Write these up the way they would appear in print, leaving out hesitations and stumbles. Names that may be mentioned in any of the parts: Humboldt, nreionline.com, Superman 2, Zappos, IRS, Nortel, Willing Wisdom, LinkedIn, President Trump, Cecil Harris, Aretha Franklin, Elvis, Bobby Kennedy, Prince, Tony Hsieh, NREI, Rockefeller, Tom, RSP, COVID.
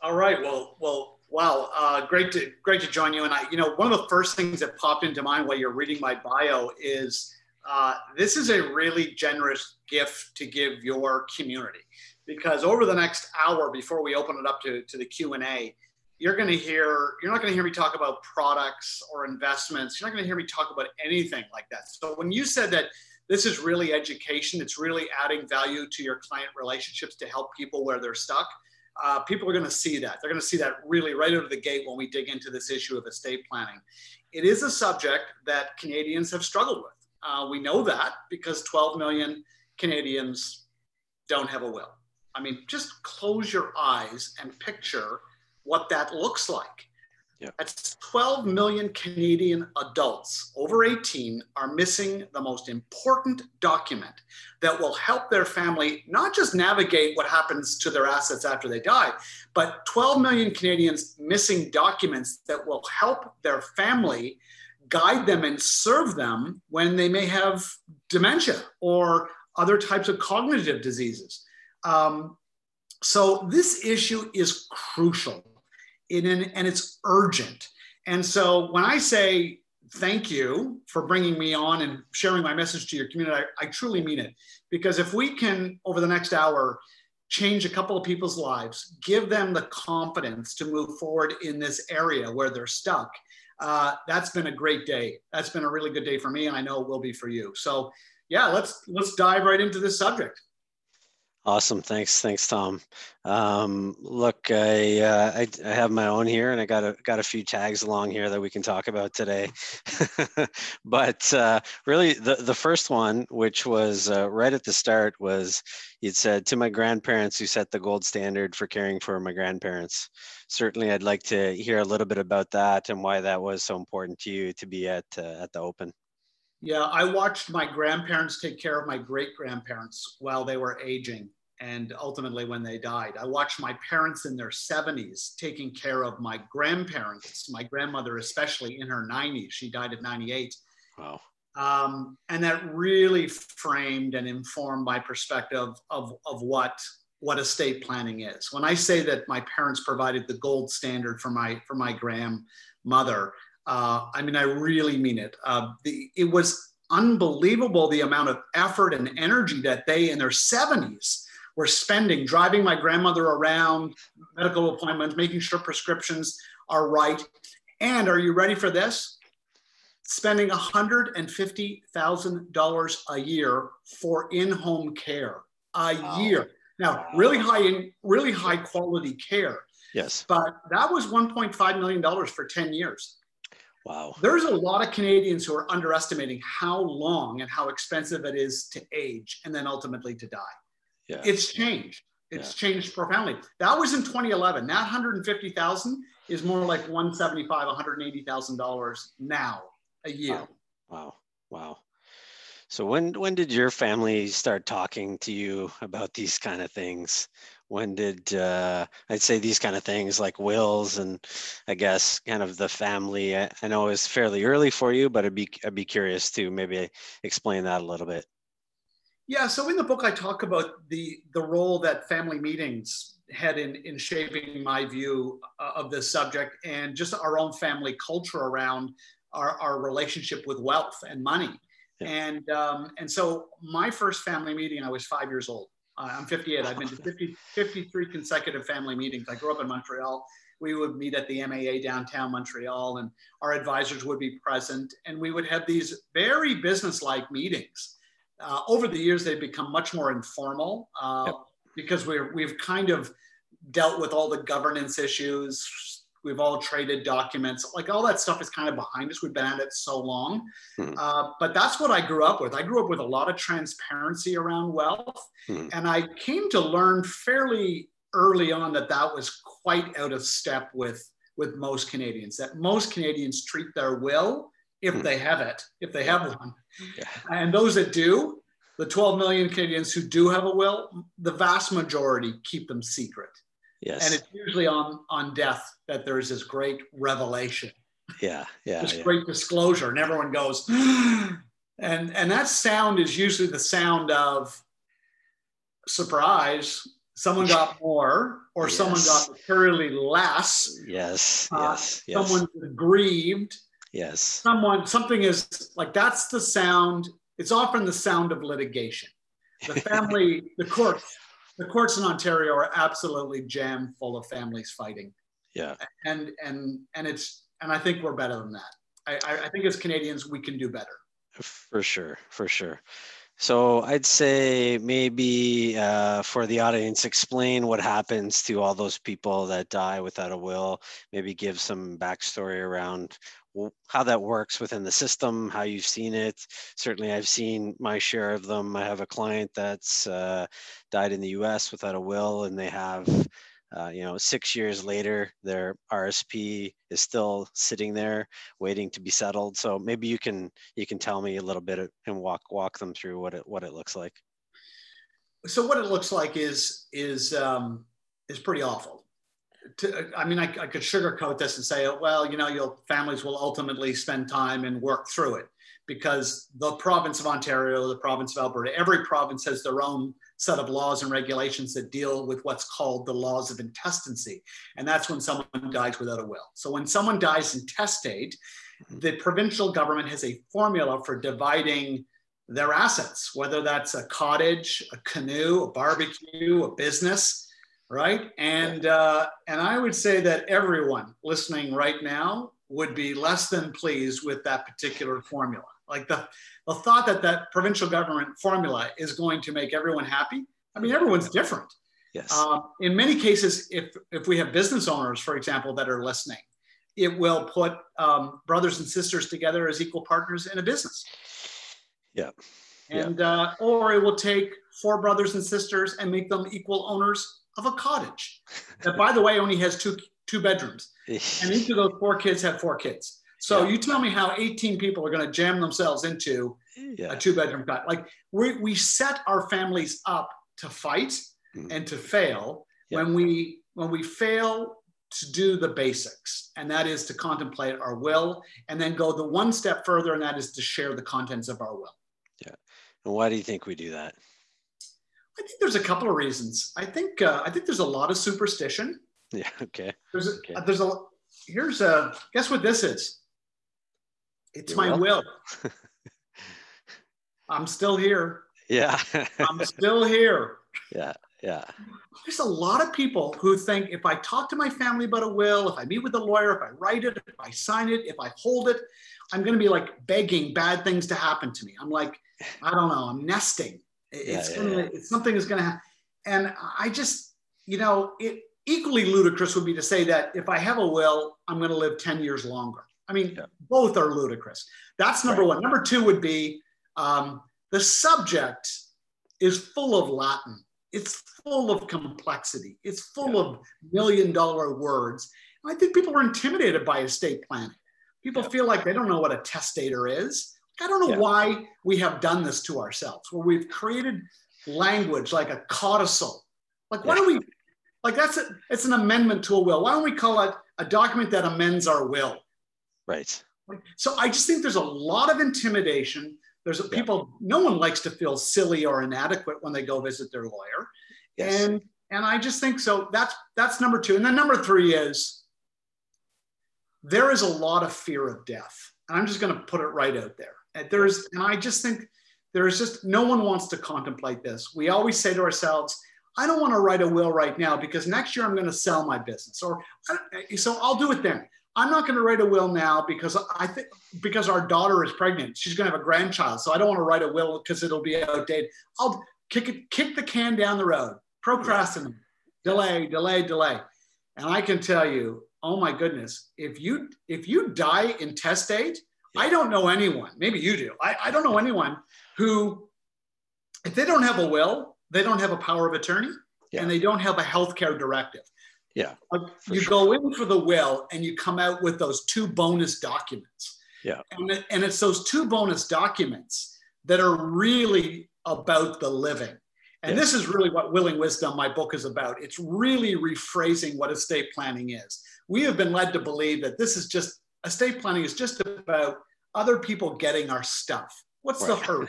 All right. Well, wow. Great to join you. And one of the first things that popped into mind while you're reading my bio is this is a really generous gift to give your community, because over the next hour, before we open it up to the Q&A, you're not going to hear me talk about products or investments. You're not going to hear me talk about anything like that. So when you said that this is really education, it's really adding value to your client relationships to help people where they're stuck, people are going to see that. They're going to see that really right out of the gate when we dig into this issue of estate planning. It is a subject that Canadians have struggled with. We know that because 12 million Canadians don't have a will. I mean, just close your eyes and picture what that looks like. Yeah. That's 12 million Canadian adults over 18 are missing the most important document that will help their family not just navigate what happens to their assets after they die, but 12 million Canadians missing documents that will help their family guide them and serve them when they may have dementia or other types of cognitive diseases. So this issue is crucial. And it's urgent. And so when I say thank you for bringing me on and sharing my message to your community, I truly mean it. Because if we can, over the next hour, change a couple of people's lives, give them the confidence to move forward in this area where they're stuck, that's been a great day. That's been a really good day for me, and I know it will be for you. So yeah, let's dive right into this subject. Awesome. Thanks, Tom. Look, I have my own here, and I got a few tags along here that we can talk about today. But really, the first one, which was right at the start, was you'd said, "To my grandparents who set the gold standard for caring for my grandparents." Certainly, I'd like to hear a little bit about that and why that was so important to you to be at the Open. Yeah, I watched my grandparents take care of my great-grandparents while they were aging and ultimately when they died. I watched my parents in their 70s taking care of my grandparents, my grandmother especially in her 90s. She died at 98. Wow. And that really framed and informed my perspective of what estate planning is. When I say that my parents provided the gold standard for my grandmother, I mean, I really mean it. It was unbelievable the amount of effort and energy that they in their 70s were spending, driving my grandmother around, medical appointments, making sure prescriptions are right. And are you ready for this? Spending $150,000 a year for in-home care, a year. Now, really high quality care. Yes. But that was $1.5 million for 10 years. Wow. There's a lot of Canadians who are underestimating how long and how expensive it is to age and then ultimately to die. Yeah. It's changed. It's changed profoundly. That was in 2011. That $150,000 is more like $175,000, $180,000 now a year. Wow. So when did your family start talking to you about these kind of things? When did, I'd say these kind of things like wills and I guess kind of the family, I know it was fairly early for you, but I'd be curious to maybe explain that a little bit. Yeah, so in the book, I talk about the role that family meetings had in shaping my view of this subject and just our own family culture around our relationship with wealth and money. Yeah. And so my first family meeting, I was 5 years old. I'm 58. I've been to 53 consecutive family meetings. I grew up in Montreal. We would meet at the MAA downtown Montreal, and our advisors would be present. And we would have these very business-like meetings. Over the years, they've become much more informal because we've kind of dealt with all the governance issues. We've all traded documents. Like all that stuff is kind of behind us. We've been at it so long. Mm-hmm. But that's what I grew up with. I grew up with a lot of transparency around wealth. Mm-hmm. And I came to learn fairly early on that was quite out of step with most Canadians, that most Canadians treat their will if mm-hmm. they have it, if they have one. Yeah. And those that do, the 12 million Canadians who do have a will, the vast majority keep them secret. Yes. And it's usually on death that there's this great revelation. This great disclosure. And everyone goes, and that sound is usually the sound of surprise, someone got more, or yes. someone got materially less. Yes, yes. Someone grieved. Yes. Something is like, that's the sound. It's often the sound of litigation. The family, the courts in Ontario are absolutely jammed full of families fighting. Yeah. And I think we're better than that. I think as Canadians, we can do better. For sure, for sure. So I'd say maybe for the audience, explain what happens to all those people that die without a will. Maybe give some backstory around how that works within the system, how you've seen it. Certainly I've seen my share of them. I have a client that's died in the US without a will, and they have 6 years later, their RSP is still sitting there waiting to be settled. So maybe you can tell me a little bit and walk them through what it looks like. So what it looks like is pretty awful. I could sugarcoat this and say, well, your families will ultimately spend time and work through it, because the province of Ontario, the province of Alberta, every province has their own set of laws and regulations that deal with what's called the laws of intestacy. And that's when someone dies without a will. So when someone dies intestate, the provincial government has a formula for dividing their assets, whether that's a cottage, a canoe, a barbecue, a business, right? And I would say that everyone listening right now would be less than pleased with that particular formula. Like the thought that provincial government formula is going to make everyone happy. I mean, everyone's different. Yes. In many cases, if we have business owners, for example, that are listening, it will put brothers and sisters together as equal partners in a business. Yeah. And or it will take four brothers and sisters and make them equal owners of a cottage that, by the way, only has two bedrooms. And each of those four kids have four kids. So you tell me how 18 people are going to jam themselves into a two-bedroom cottage. Like we set our families up to fight and to fail when we fail to do the basics, and that is to contemplate our will and then go the one step further, and that is to share the contents of our will. Yeah. And why do you think we do that? I think there's a couple of reasons. I think there's a lot of superstition. Yeah. Okay. Guess what this is? It's my will. I'm still here. Yeah. I'm still here. Yeah. Yeah. There's a lot of people who think if I talk to my family about a will, if I meet with a lawyer, if I write it, if I sign it, if I hold it, I'm going to be like begging bad things to happen to me. I'm like, I don't know. I'm nesting. Something is going to happen. And I just, equally ludicrous would be to say that if I have a will, I'm going to live 10 years longer. I mean, both are ludicrous. That's number one. Number two would be the subject is full of Latin. It's full of complexity. It's full of $1 million words. And I think people are intimidated by estate planning. People feel like they don't know what a testator is. I don't know why we have done this to ourselves, where we've created language like a codicil. Like, why don't we, like it's an amendment to a will. Why don't we call it a document that amends our will? Right. So I just think there's a lot of intimidation. There's people, no one likes to feel silly or inadequate when they go visit their lawyer. Yes. And I just think so. That's number two. And then number three is there is a lot of fear of death. And I'm just going to put it right out there. And I just think there's just no one wants to contemplate this. We always say to ourselves, I don't want to write a will right now because next year I'm going to sell my business, so I'll do it then. I'm not going to write a will now because our daughter is pregnant. She's going to have a grandchild, so I don't want to write a will because it'll be outdated. I'll kick the can down the road, procrastinate, delay. And I can tell you, oh my goodness, if you die intestate, I don't know anyone, maybe you do, I don't know anyone who, if they don't have a will, they don't have a power of attorney and they don't have a healthcare directive. Yeah. You go in for the will and you come out with those two bonus documents. Yeah. And it's those two bonus documents that are really about the living. And this is really what Willing Wisdom, my book, is about. It's really rephrasing what estate planning is. We have been led to believe that this is just, estate planning is just about other people getting our stuff. What's the hurry?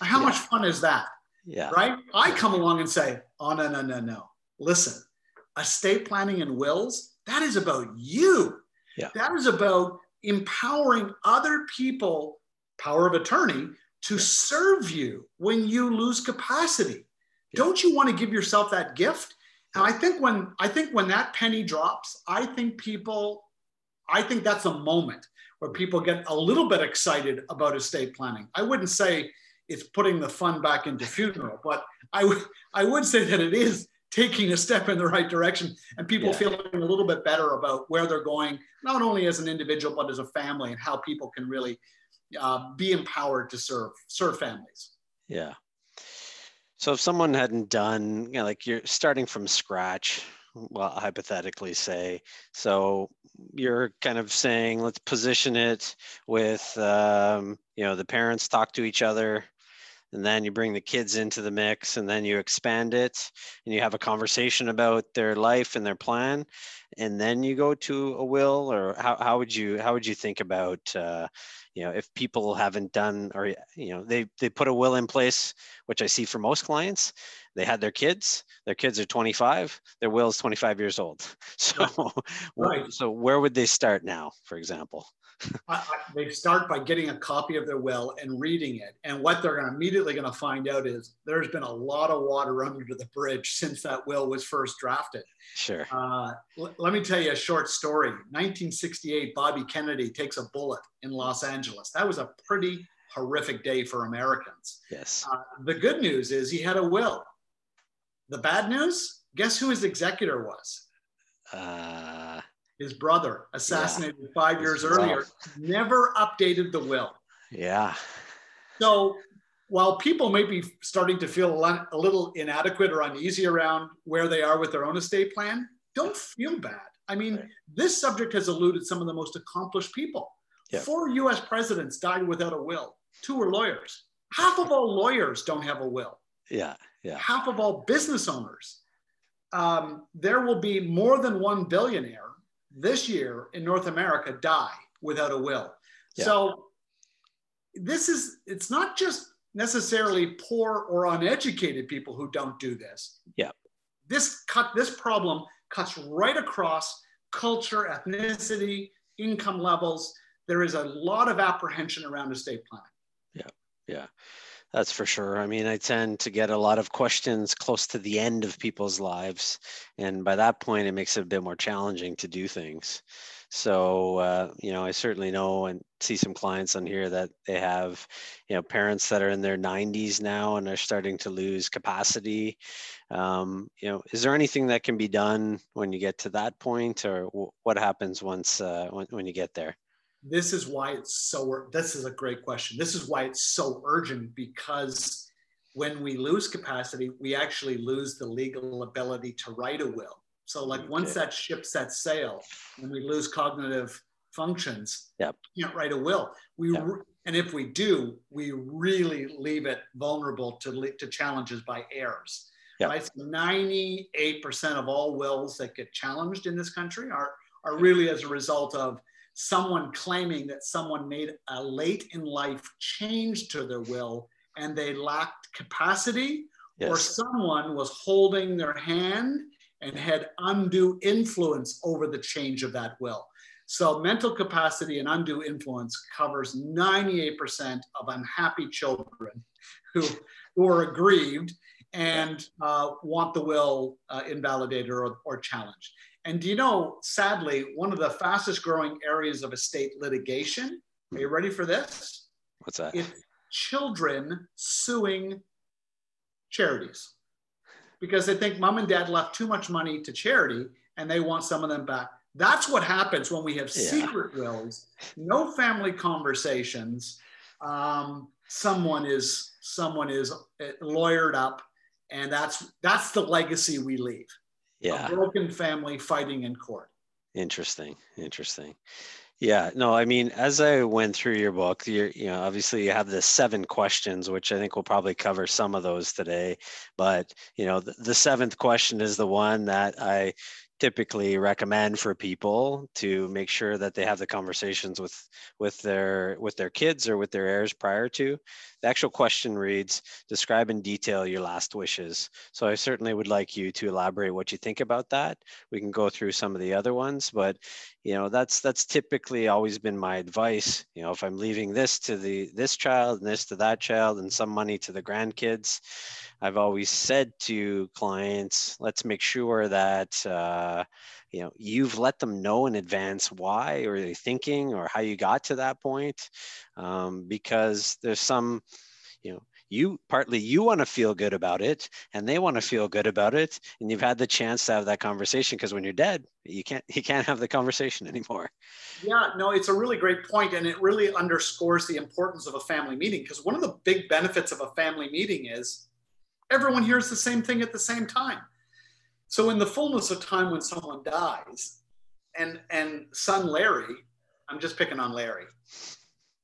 How much fun is that? Yeah. Right? I come along and say, oh, no. listen, estate planning and wills, that is about you. Yeah. That is about empowering other people, power of attorney, to serve you when you lose capacity. Yeah. Don't you want to give yourself that gift? And I think when that penny drops, I think that's a moment where people get a little bit excited about estate planning. I wouldn't say it's putting the fun back into funeral, but I would say that it is taking a step in the right direction and people feeling a little bit better about where they're going, not only as an individual, but as a family, and how people can really be empowered to serve families. Yeah. So if someone hadn't done, you know, like you're starting from scratch, well, hypothetically say, so you're kind of saying, let's position it with, you know, the parents talk to each other, and then you bring the kids into the mix, and then you expand it, and you have a conversation about their life and their plan, and then you go to a will, or how would you think about, you know, if people haven't done, or, you know, they put a will in place, which I see for most clients, they had their kids are 25, their will is 25 years old. So, right. So where would they start now, for example? They start by getting a copy of their will and reading it. And what they're immediately going to find out is there's been a lot of water under the bridge since that will was first drafted. Sure. Let me tell you a short story. 1968, Bobby Kennedy takes a bullet in Los Angeles. That was a pretty horrific day for Americans. Yes. The good news is he had a will. The bad news, guess who his executor was? His brother, assassinated 5 years earlier, never updated the will. Yeah. So while people may be starting to feel a little inadequate or uneasy around where they are with their own estate plan, don't feel bad. I mean, this subject has eluded some of the most accomplished people. Yep. 4 US presidents died without a will. 2 were lawyers. Half of all lawyers don't have a will. Yeah, yeah. Half of all business owners. There will be more than one billionaire this year in North America die without a will. Yeah. So it's not just necessarily poor or uneducated people who don't do this. Yeah. This problem cuts right across culture, ethnicity, income levels. There is a lot of apprehension around estate planning. Yeah. Yeah. That's for sure. I mean, I tend to get a lot of questions close to the end of people's lives. And by that point, it makes it a bit more challenging to do things. So, you know, I certainly know and see some clients on here that they have, you know, parents that are in their 90s now and are starting to lose capacity. You know, is there anything that can be done when you get to that point, or what happens once when you get there? This is a great question. This is why it's so urgent, because when we lose capacity, we actually lose the legal ability to write a will. So like once that ship sets sail and we lose cognitive functions, we can't write a will. And if we do, we really leave it vulnerable to challenges by heirs. Yep. Right? So 98% of all wills that get challenged in this country are really as a result of someone claiming that someone made a late in life change to their will and they lacked capacity, or someone was holding their hand and had undue influence over the change of that will. So mental capacity and undue influence covers 98% of unhappy children who are aggrieved and want the will invalidated or challenged. And do you know, sadly, one of the fastest growing areas of estate litigation, are you ready for this? What's that? It's children suing charities because they think mom and dad left too much money to charity and they want some of them back. That's what happens when we have secret wills, no family conversations. Someone is lawyered up, and that's the legacy we leave. Yeah. A broken family fighting in court. Interesting. Yeah, no, I mean, as I went through your book, you know, obviously you have the 7 questions, which I think we'll probably cover some of those today. But, you know, the 7th question is the one that I typically recommend for people to make sure that they have the conversations with their kids or with their heirs prior to. The actual question reads, describe in detail your last wishes. So I certainly would like you to elaborate what you think about that. We can go through some of the other ones, but you know, that's typically always been my advice. You know, if I'm leaving this to this child and this to that child and some money to the grandkids, I've always said to clients, let's make sure that you know, you've let them know in advance why or they're thinking or how you got to that point, because there's some, you know, you want to feel good about it and they want to feel good about it, and you've had the chance to have that conversation, because when you're dead, you can't have the conversation anymore. Yeah, no, it's a really great point, and it really underscores the importance of a family meeting, because one of the big benefits of a family meeting is everyone hears the same thing at the same time. So in the fullness of time, when someone dies, and son Larry, I'm just picking on Larry,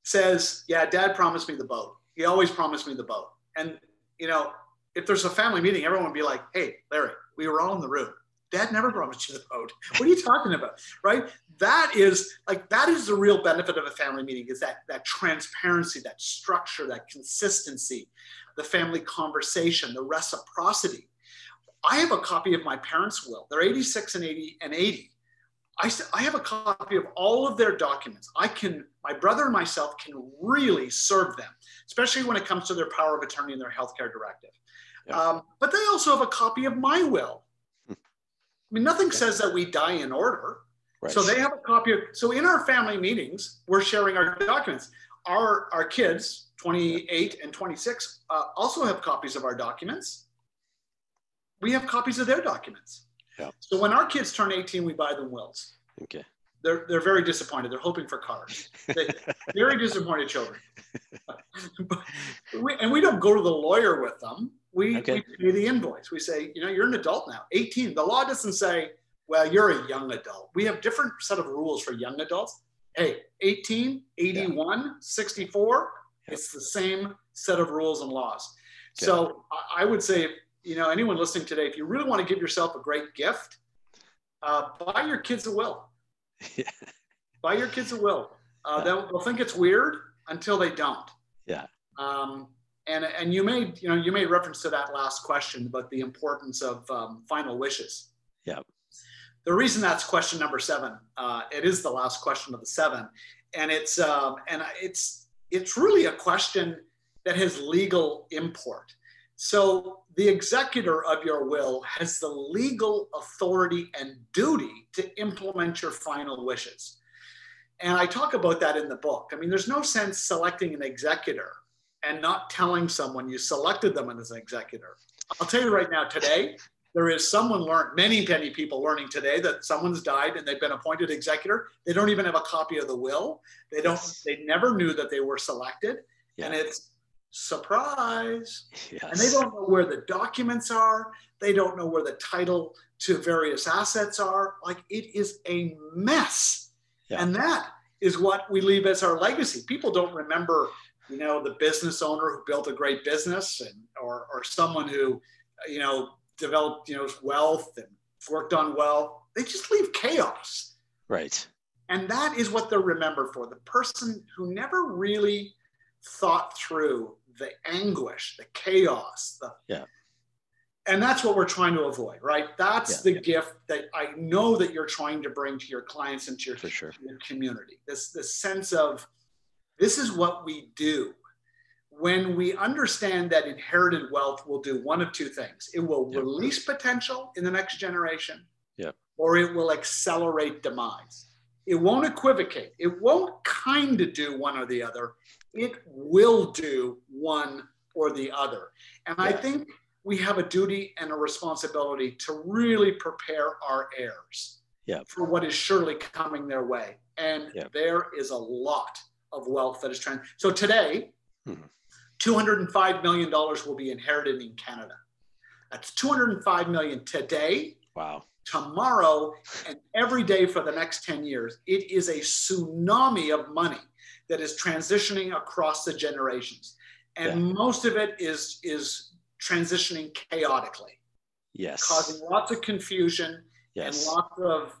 says, yeah, Dad promised me the boat. He always promised me the boat. And, you know, if there's a family meeting, everyone would be like, hey, Larry, we were all in the room. Dad never promised you the boat. What are you talking about, right? That is the real benefit of a family meeting, is that transparency, that structure, that consistency, the family conversation, the reciprocity. I have a copy of my parents' will. They're 86 and 80 and 80. I have a copy of all of their documents. My brother and myself can really serve them, especially when it comes to their power of attorney and their healthcare directive. Yeah. But they also have a copy of my will. I mean, nothing says that we die in order. Right. So they have a copy of, so in our family meetings, we're sharing our documents. Our kids, 28 and 26, also have copies of our documents. We have copies of their documents. Yeah. So when our kids turn 18, we buy them wills. Okay. They're very disappointed. They're hoping for cars. Very disappointed children. But we don't go to the lawyer with them. We pay the invoice. We say, you know, you're an adult now, 18. The law doesn't say, well, you're a young adult. We have different set of rules for young adults. Hey, 18, 81, 64, it's the same set of rules and laws. Okay. So I would say, you know, anyone listening today, if you really want to give yourself a great gift, buy your kids a will. Yeah. Buy your kids a will. They'll think it's weird until they don't. Yeah. And you made reference to that last question about the importance of final wishes. Yeah. The reason that's question number 7, it is the last question of the 7, and it's really a question that has legal import. So the executor of your will has the legal authority and duty to implement your final wishes. And I talk about that in the book. I mean, there's no sense selecting an executor and not telling someone you selected them as an executor. I'll tell you right now, today, there is many people learning today that someone's died and they've been appointed executor. They don't even have a copy of the will. They never knew that they were selected. Yeah. And it's, surprise. Yes. And they don't know where the documents are. They don't know where the title to various assets are. Like, it is a mess. Yeah. And that is what we leave as our legacy. People don't remember, you know, the business owner who built a great business, and or someone who, you know, developed, you know, wealth and worked on wealth. They just leave chaos. Right. And that is what they're remembered for. The person who never really thought through the anguish, the chaos, and that's what we're trying to avoid, right? That's the gift that I know that you're trying to bring to your clients and to your, community. This sense of, this is what we do. When we understand that inherited wealth will do one of two things. It will release potential in the next generation, or it will accelerate demise. It won't equivocate. It won't kind of do one or the other. It will do one or the other. And I think we have a duty and a responsibility to really prepare our heirs for what is surely coming their way. And there is a lot of wealth that is trying. So today, $205 million will be inherited in Canada. That's $205 million today. Wow. Tomorrow, and every day for the next 10 years, it is a tsunami of money that is transitioning across the generations. And most of it is transitioning chaotically. Yes. Causing lots of confusion Yes. And lots of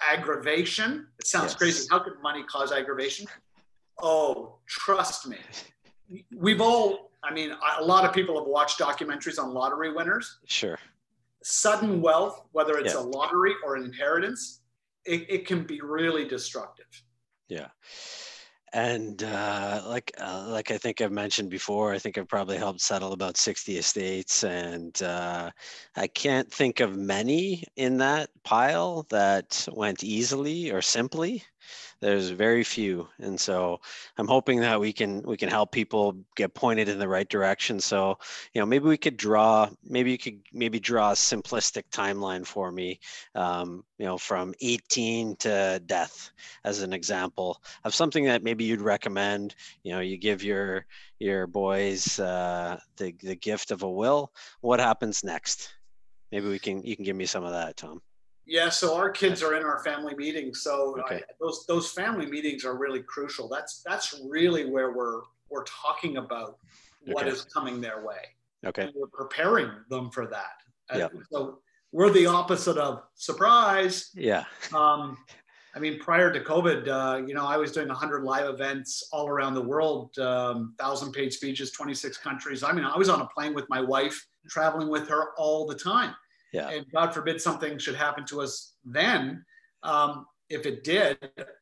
aggravation. It sounds crazy. How could money cause aggravation? Oh, trust me. We've all, I mean, a lot of people have watched documentaries on lottery winners. Sure. Sudden wealth, whether it's a lottery or an inheritance, it can be really destructive. Yeah. And like I think I've mentioned before, I think I've probably helped settle about 60 estates, and I can't think of many in that pile that went easily or simply. There's very few, and so I'm hoping that we can help people get pointed in the right direction. So, you know, maybe you could draw a simplistic timeline for me, you know, from 18 to death as an example of something that maybe you'd recommend. You know, you give your boys the gift of a will. What happens next? Maybe you can give me some of that, Tom. Yeah, so our kids are in our family meetings. So those family meetings are really crucial. That's really where we're talking about what is coming their way. Okay. And we're preparing them for that. Yep. So we're the opposite of surprise. Yeah. I mean, prior to COVID, you know, I was doing 100 live events all around the world, 1,000-page speeches, 26 countries. I mean, I was on a plane with my wife, traveling with her all the time. Yeah. And God forbid something should happen to us then. If it did,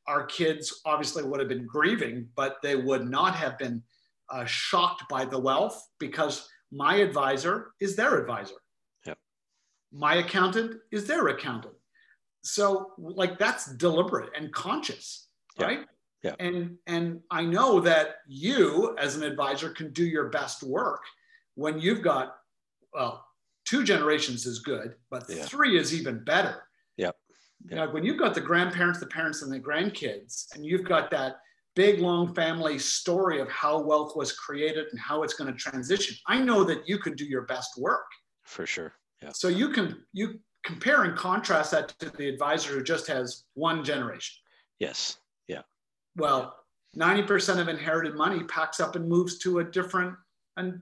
our kids obviously would have been grieving, but they would not have been shocked by the wealth, because my advisor is their advisor. Yeah. My accountant is their accountant. So like that's deliberate and conscious, right? Yeah. And I know that you as an advisor can do your best work when you've got, well, 2 generations is good, but 3 is even better. Yep. You know, when you've got the grandparents, the parents, and the grandkids, and you've got that big, long family story of how wealth was created and how it's going to transition, I know that you can do your best work. For sure. Yeah. So you compare and contrast that to the advisor who just has 1 generation. Yes. Yeah. Well, 90% of inherited money packs up and moves to a different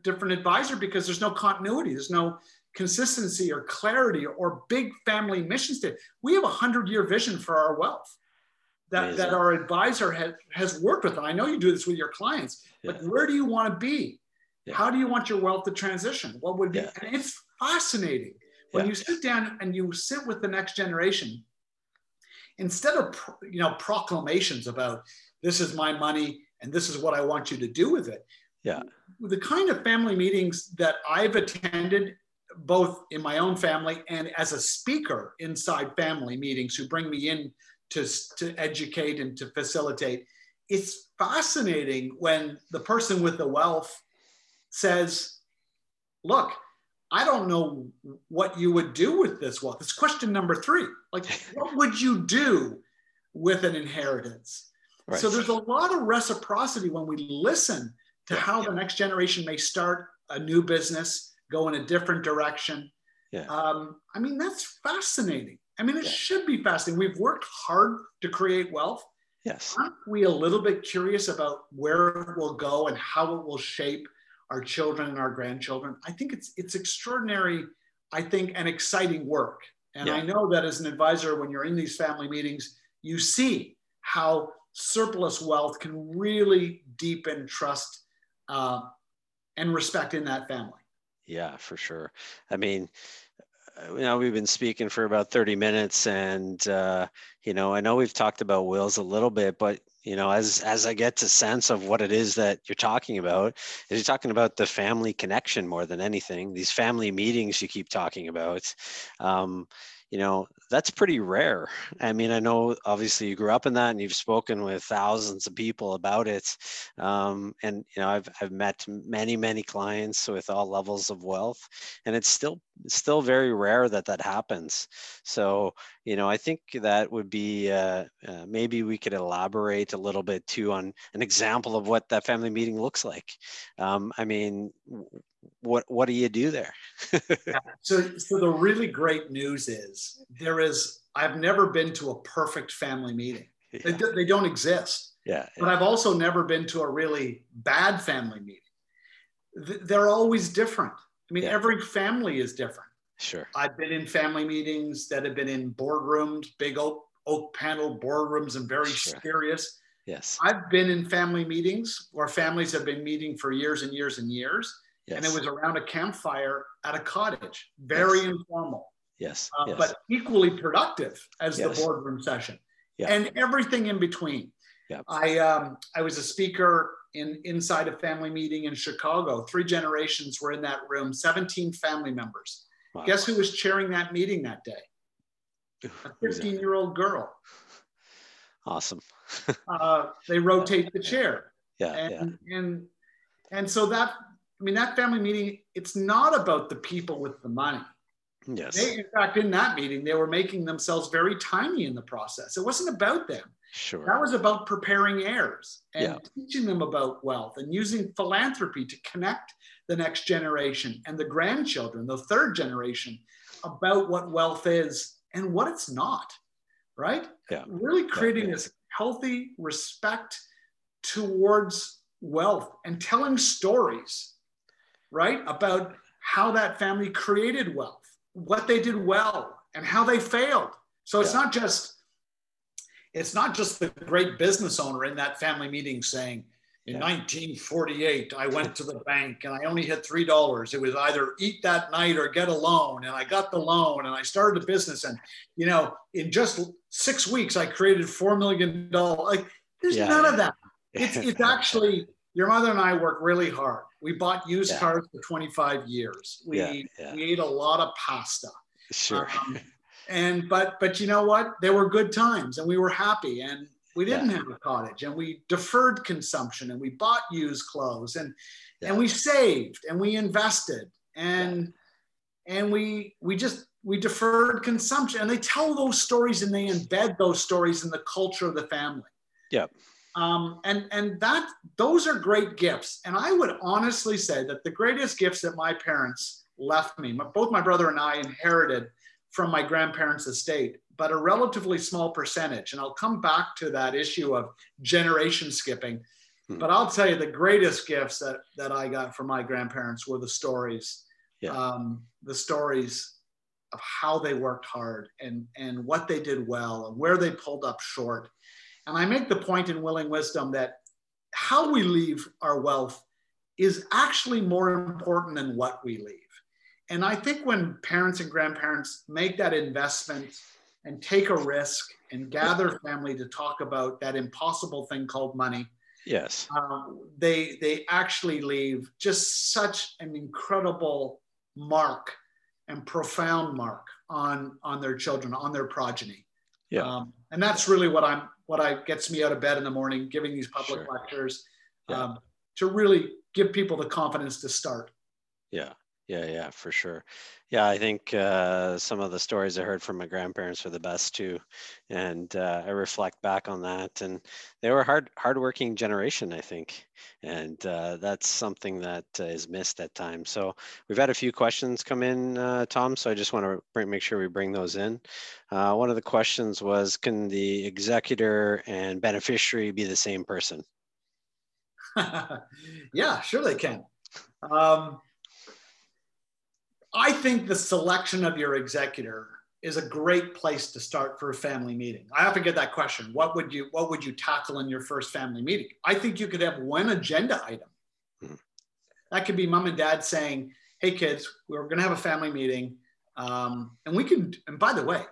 advisor, because there's no continuity. There's no consistency or clarity or big family mission statement. We have a 100-year vision for our wealth that our advisor has worked with. And I know you do this with your clients. Yeah. Like, where do you want to be? Yeah. How do you want your wealth to transition? What would be? Yeah. And it's fascinating when you sit down and you sit with the next generation. Instead of, you know, proclamations about this is my money and this is what I want you to do with it. Yeah. The kind of family meetings that I've attended, both in my own family and as a speaker inside family meetings who bring me in to educate and to facilitate. It's fascinating when the person with the wealth says, look, I don't know what you would do with this wealth. It's question number 3. Like, what would you do with an inheritance? Right. So there's a lot of reciprocity when we listen to how the next generation may start a new business, go in a different direction. Yeah. I mean, that's fascinating. I mean, it should be fascinating. We've worked hard to create wealth. Yes. Aren't we a little bit curious about where it will go and how it will shape our children and our grandchildren? I think it's extraordinary, I think, and exciting work. And I know that as an advisor, when you're in these family meetings, you see how surplus wealth can really deepen trust and respect in that family. Yeah, for sure. I mean, you know, we've been speaking for about 30 minutes and, you know, I know we've talked about wills a little bit, but, you know, as I get to sense of what it is that you're talking about, is you're talking about the family connection more than anything, these family meetings you keep talking about, you know, that's pretty rare. I mean, I know obviously you grew up in that and you've spoken with thousands of people about it. And, you know, I've met many, many clients with all levels of wealth, and it's still very rare that happens. So, you know, I think that would be, maybe we could elaborate a little bit too on an example of what that family meeting looks like. I mean, what do you do there? So the really great news is I've never been to a perfect family meeting. Yeah. They don't exist. Yeah. But I've also never been to a really bad family meeting. They're always different. I mean, every family is different. Sure. I've been in family meetings that have been in boardrooms, big oak panel boardrooms, and very sure. serious. Yes. I've been in family meetings where families have been meeting for years and years and years. Yes. And it was around a campfire at a cottage, very yes. informal. Yes. Yes. But equally productive as yes. the boardroom session yeah. and everything in between. Yeah. I was a speaker inside a family meeting in Chicago. 3 generations were in that room, 17 family members. Wow. Guess who was chairing that meeting that day? A 15-year-old girl. Awesome. They rotate the chair. Yeah. And so that, I mean, that family meeting, it's not about the people with the money. Yes. They, in fact, in that meeting, they were making themselves very tiny in the process. It wasn't about them. Sure. That was about preparing heirs and yeah. teaching them about wealth and using philanthropy to connect the next generation and the grandchildren, the 3rd generation, about what wealth is and what it's not, right? Yeah. Really creating this healthy respect towards wealth and telling stories, right, about how that family created wealth, what they did well, and how they failed. So it's yeah. not just the great business owner in that family meeting saying, in 1948, I went to the bank and I only had $3. It was either eat that night or get a loan. And I got the loan and I started a business. And, you know, in just 6 weeks, I created $4 million. Like, there's none of that. It's actually, your mother and I worked really hard. We bought used cars for 25 years. We ate a lot of pasta. Sure. But you know what? There were good times and we were happy and we didn't have a cottage and we deferred consumption and we bought used clothes and we saved and we invested and we deferred consumption. And they tell those stories and they embed those stories in the culture of the family. Yeah. And that, those are great gifts. And I would honestly say that the greatest gifts that my parents left me, both my brother and I inherited from my grandparents' estate, but a relatively small percentage. And I'll come back to that issue of generation skipping. Hmm. But I'll tell you the greatest gifts that I got from my grandparents were the stories of how they worked hard and what they did well and where they pulled up short. And I make the point in Willing Wisdom that how we leave our wealth is actually more important than what we leave. And I think when parents and grandparents make that investment and take a risk and gather family to talk about that impossible thing called money, yes, they actually leave just such an incredible mark and profound mark on their children, on their progeny. Yeah, and that's really what gets me out of bed in the morning, giving these public sure. lectures to really give people the confidence to start. Yeah. Yeah, for sure. Yeah, I think some of the stories I heard from my grandparents were the best too. And I reflect back on that. And they were hardworking generation, I think. And that's something that is missed at times. So we've had a few questions come in, Tom. So I just want to make sure we bring those in. One of the questions was, can the executor and beneficiary be the same person? Yeah, sure they can. I think the selection of your executor is a great place to start for a family meeting. I often get that question. What would you tackle in your first family meeting? I think you could have one agenda item. Hmm. That could be mom and dad saying, hey kids, we're going to have a family meeting. And by the way,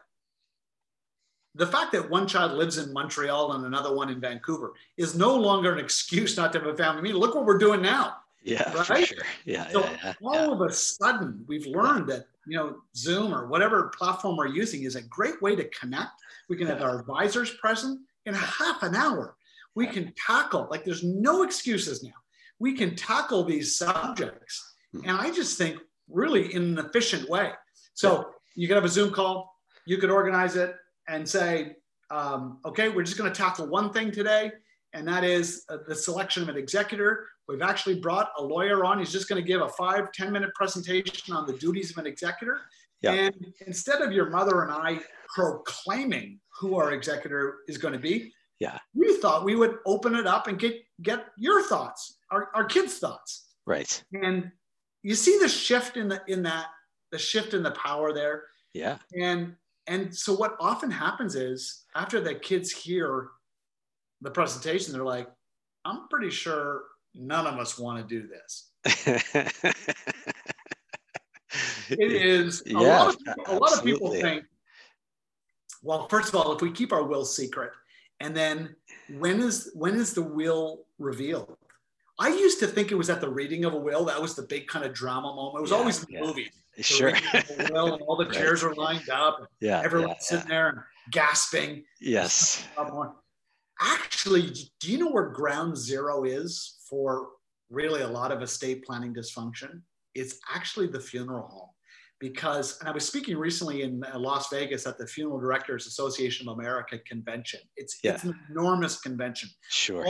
the fact that one child lives in Montreal and another one in Vancouver is no longer an excuse not to have a family meeting. Look what we're doing now. Yeah, right? For sure. Yeah. So all of a sudden, we've learned that, you know, Zoom or whatever platform we're using is a great way to connect. We can have our advisors present in half an hour. We can tackle, like, there's no excuses now. We can tackle these subjects. And I just think really in an efficient way. So you could have a Zoom call, you could organize it and say, okay, we're just going to tackle one thing today. And that is the selection of an executor. We've actually brought a lawyer on. He's just going to give a 5-10-minute presentation on the duties of an executor. Yeah. And instead of your mother and I proclaiming who our executor is going to be, we thought we would open it up and get your thoughts, our kids' thoughts. Right. And you see the shift in that the shift in the power there. Yeah. And so what often happens is after the kids hear the presentation, they're like, I'm pretty sure none of us want to do this. It is a lot of people think, well, first of all, if we keep our will secret, and then when is the will revealed? I used to think it was at the reading of a will. That was the big kind of drama moment. It was always in the movies. Sure. The will, and all the chairs are lined up. And everyone's sitting there and gasping. Yes. Actually, do you know where ground zero is for really a lot of estate planning dysfunction? It's actually the funeral home. Because, and I was speaking recently in Las Vegas at the Funeral Directors Association of America convention. It's an enormous convention. Sure.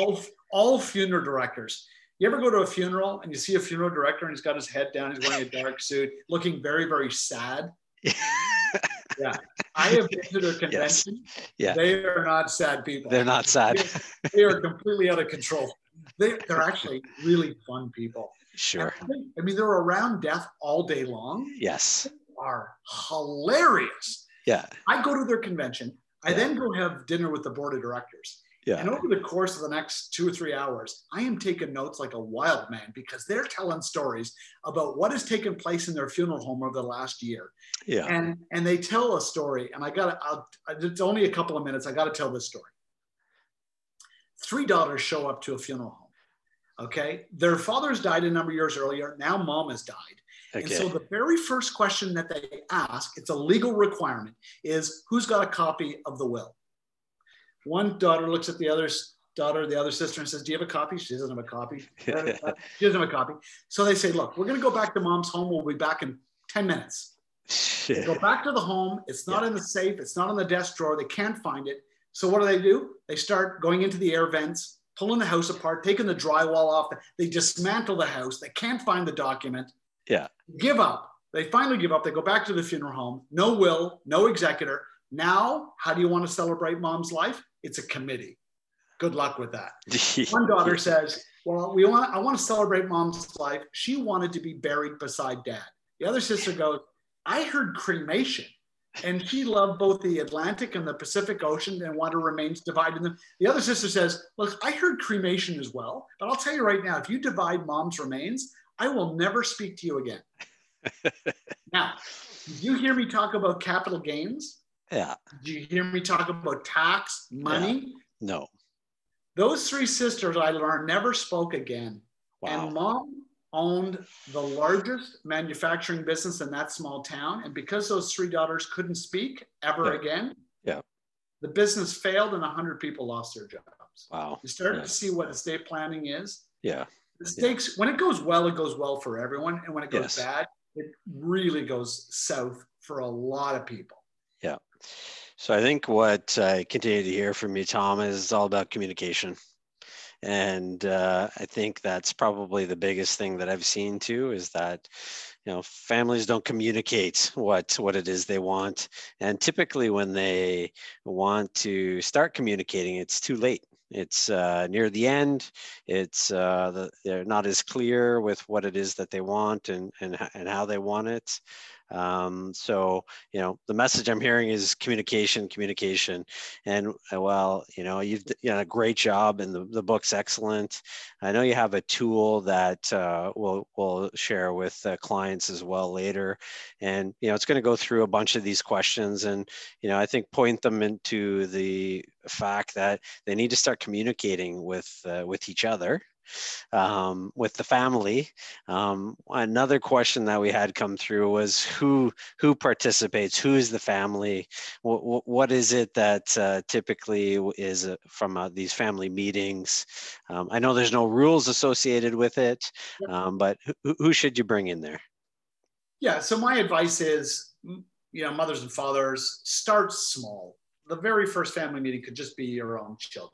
All funeral directors. You ever go to a funeral and you see a funeral director and he's got his head down, he's wearing a dark suit, looking very, very sad? Yeah. I have been to their convention. Yes. Yeah. They are not sad people. They're not sad. They are completely out of control. They're actually really fun people. Sure. I mean, they're around death all day long. Yes. They are hilarious. Yeah. I go to their convention. I then go have dinner with the board of directors. Yeah. And over the course of the next 2 or 3 hours, I am taking notes like a wild man, because they're telling stories about what has taken place in their funeral home over the last year. Yeah. And they tell a story, and it's only a couple of minutes. I got to tell this story. 3 daughters show up to a funeral home. Okay. Their fathers died a number of years earlier. Now mom has died. Okay. And so the very first question that they ask, it's a legal requirement, is who's got a copy of the will? One daughter looks at the other daughter, the other sister, and says, do you have a copy? She doesn't have a copy. She doesn't have a copy. So they say, look, we're going to go back to mom's home. We'll be back in 10 minutes. They go back to the home. It's not in the safe. It's not in the desk drawer. They can't find it. So what do? They start going into the air vents, pulling the house apart, taking the drywall off. They dismantle the house. They can't find the document. Yeah. Give up. They finally give up. They go back to the funeral home. No will, no executor. Now, how do you want to celebrate mom's life? It's a committee. Good luck with that. One daughter says, well, I want to celebrate mom's life. She wanted to be buried beside dad. The other sister goes, I heard cremation. And she loved both the Atlantic and the Pacific Ocean and wanted remains divided them. The other sister says, look, I heard cremation as well, but I'll tell you right now, if you divide mom's remains, I will never speak to you again. Now, did you hear me talk about capital gains? Yeah. Did you hear me talk about tax, money? Yeah. No. Those 3 sisters, I learned, never spoke again. Wow. And mom owned the largest manufacturing business in that small town. And because those 3 daughters couldn't speak ever again, the business failed and 100 people lost their jobs. Wow. You start to see what estate planning is. Yeah. The stakes, when it goes well for everyone. And when it goes bad, it really goes south for a lot of people. Yeah. So I think what I continue to hear from you, Tom, is all about communication. And I think that's probably the biggest thing that I've seen too, is that, you know, families don't communicate what it is they want. And typically when they want to start communicating, it's too late. It's near the end. It's they're not as clear with what it is that they want and how they want it. So, you know, the message I'm hearing is communication. And well, you know, you've done a great job and the book's excellent. I know you have a tool that we'll share with clients as well later. And, you know, it's going to go through a bunch of these questions and, you know, I think point them into the fact that they need to start communicating with each other. With the family. Another question that we had come through was who participates, who is the family, what is it that typically is from these family meetings? I know there's no rules associated with it, but who should you bring in there? Yeah, so my advice is, you know, mothers and fathers, start small. The very first family meeting could just be your own children.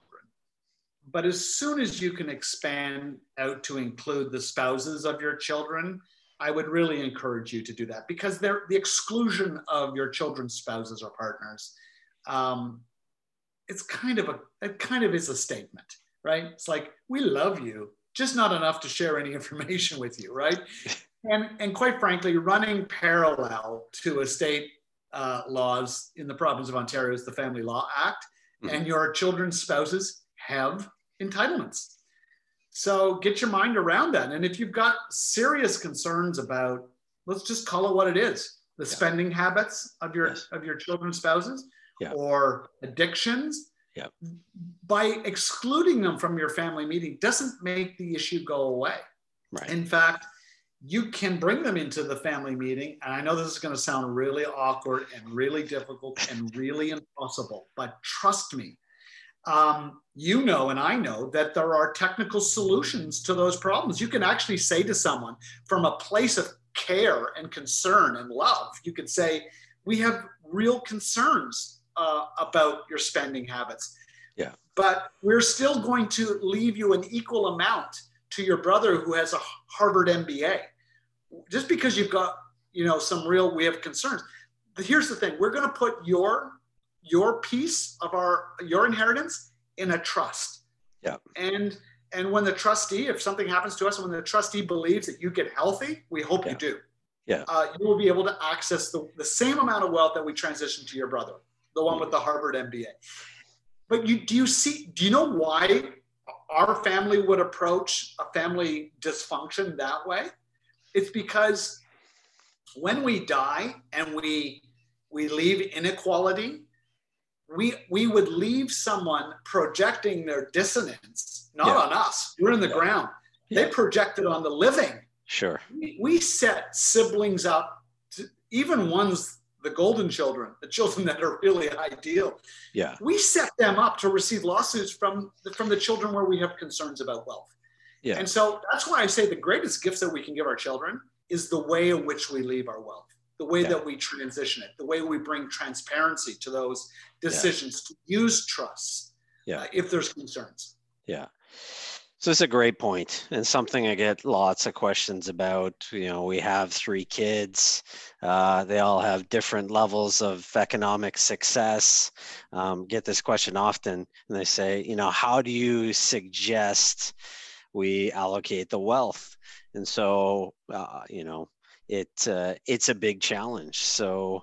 But as soon as you can expand out to include the spouses of your children, I would really encourage you to do that, because the exclusion of your children's spouses or partners, it kind of is a statement, right? It's like, we love you, just not enough to share any information with you, right? And quite frankly, running parallel to estate laws in the province of Ontario is the Family Law Act, mm-hmm. and your children's spouses have entitlements. So get your mind around that. And if you've got serious concerns about, let's just call it what it is, the yeah. spending habits of your yes. of your children's spouses yeah. or addictions, yeah. by excluding them from your family meeting doesn't make the issue go away. Right. In fact, you can bring them into the family meeting. And I know this is going to sound really awkward and really difficult and really impossible, but trust me, you know, and I know that there are technical solutions to those problems. You can actually say to someone from a place of care and concern and love, you could say, we have real concerns about your spending habits. Yeah. But we're still going to leave you an equal amount to your brother who has a Harvard MBA, just because you've got, you know, some real, we have concerns. But here's the thing, we're going to put your piece of your inheritance in a trust. Yeah. And when the trustee, if something happens to us, when the trustee believes that you get healthy, we hope yeah. you do. Yeah. You will be able to access the same amount of wealth that we transitioned to your brother, the one mm-hmm. with the Harvard MBA. But do you know why our family would approach a family dysfunction that way? It's because when we die and we leave inequality, we would leave someone projecting their dissonance, not yeah. on us. We're in the yeah. ground. Yeah. They project it on the living. Sure. We set siblings up, even ones, the golden children, the children that are really ideal. Yeah. We set them up to receive lawsuits from the children where we have concerns about wealth. Yeah. And so that's why I say the greatest gifts that we can give our children is the way in which we leave our wealth, the way yeah. that we transition it, the way we bring transparency to those decisions, yeah. to use trust yeah. If there's concerns. Yeah. So it's a great point and something I get lots of questions about. You know, we have three kids. They all have different levels of economic success. Get this question often, and they say, you know, how do you suggest we allocate the wealth? And so, you know, it's a big challenge. So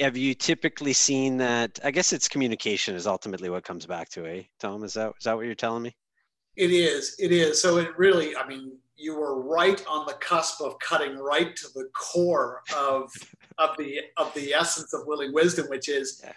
have you typically seen that? I guess it's communication is ultimately what comes back to, Tom? Is that what you're telling me? It is. So it really, I mean, you were right on the cusp of cutting right to the core of the essence of Willing Wisdom, which is, yeah.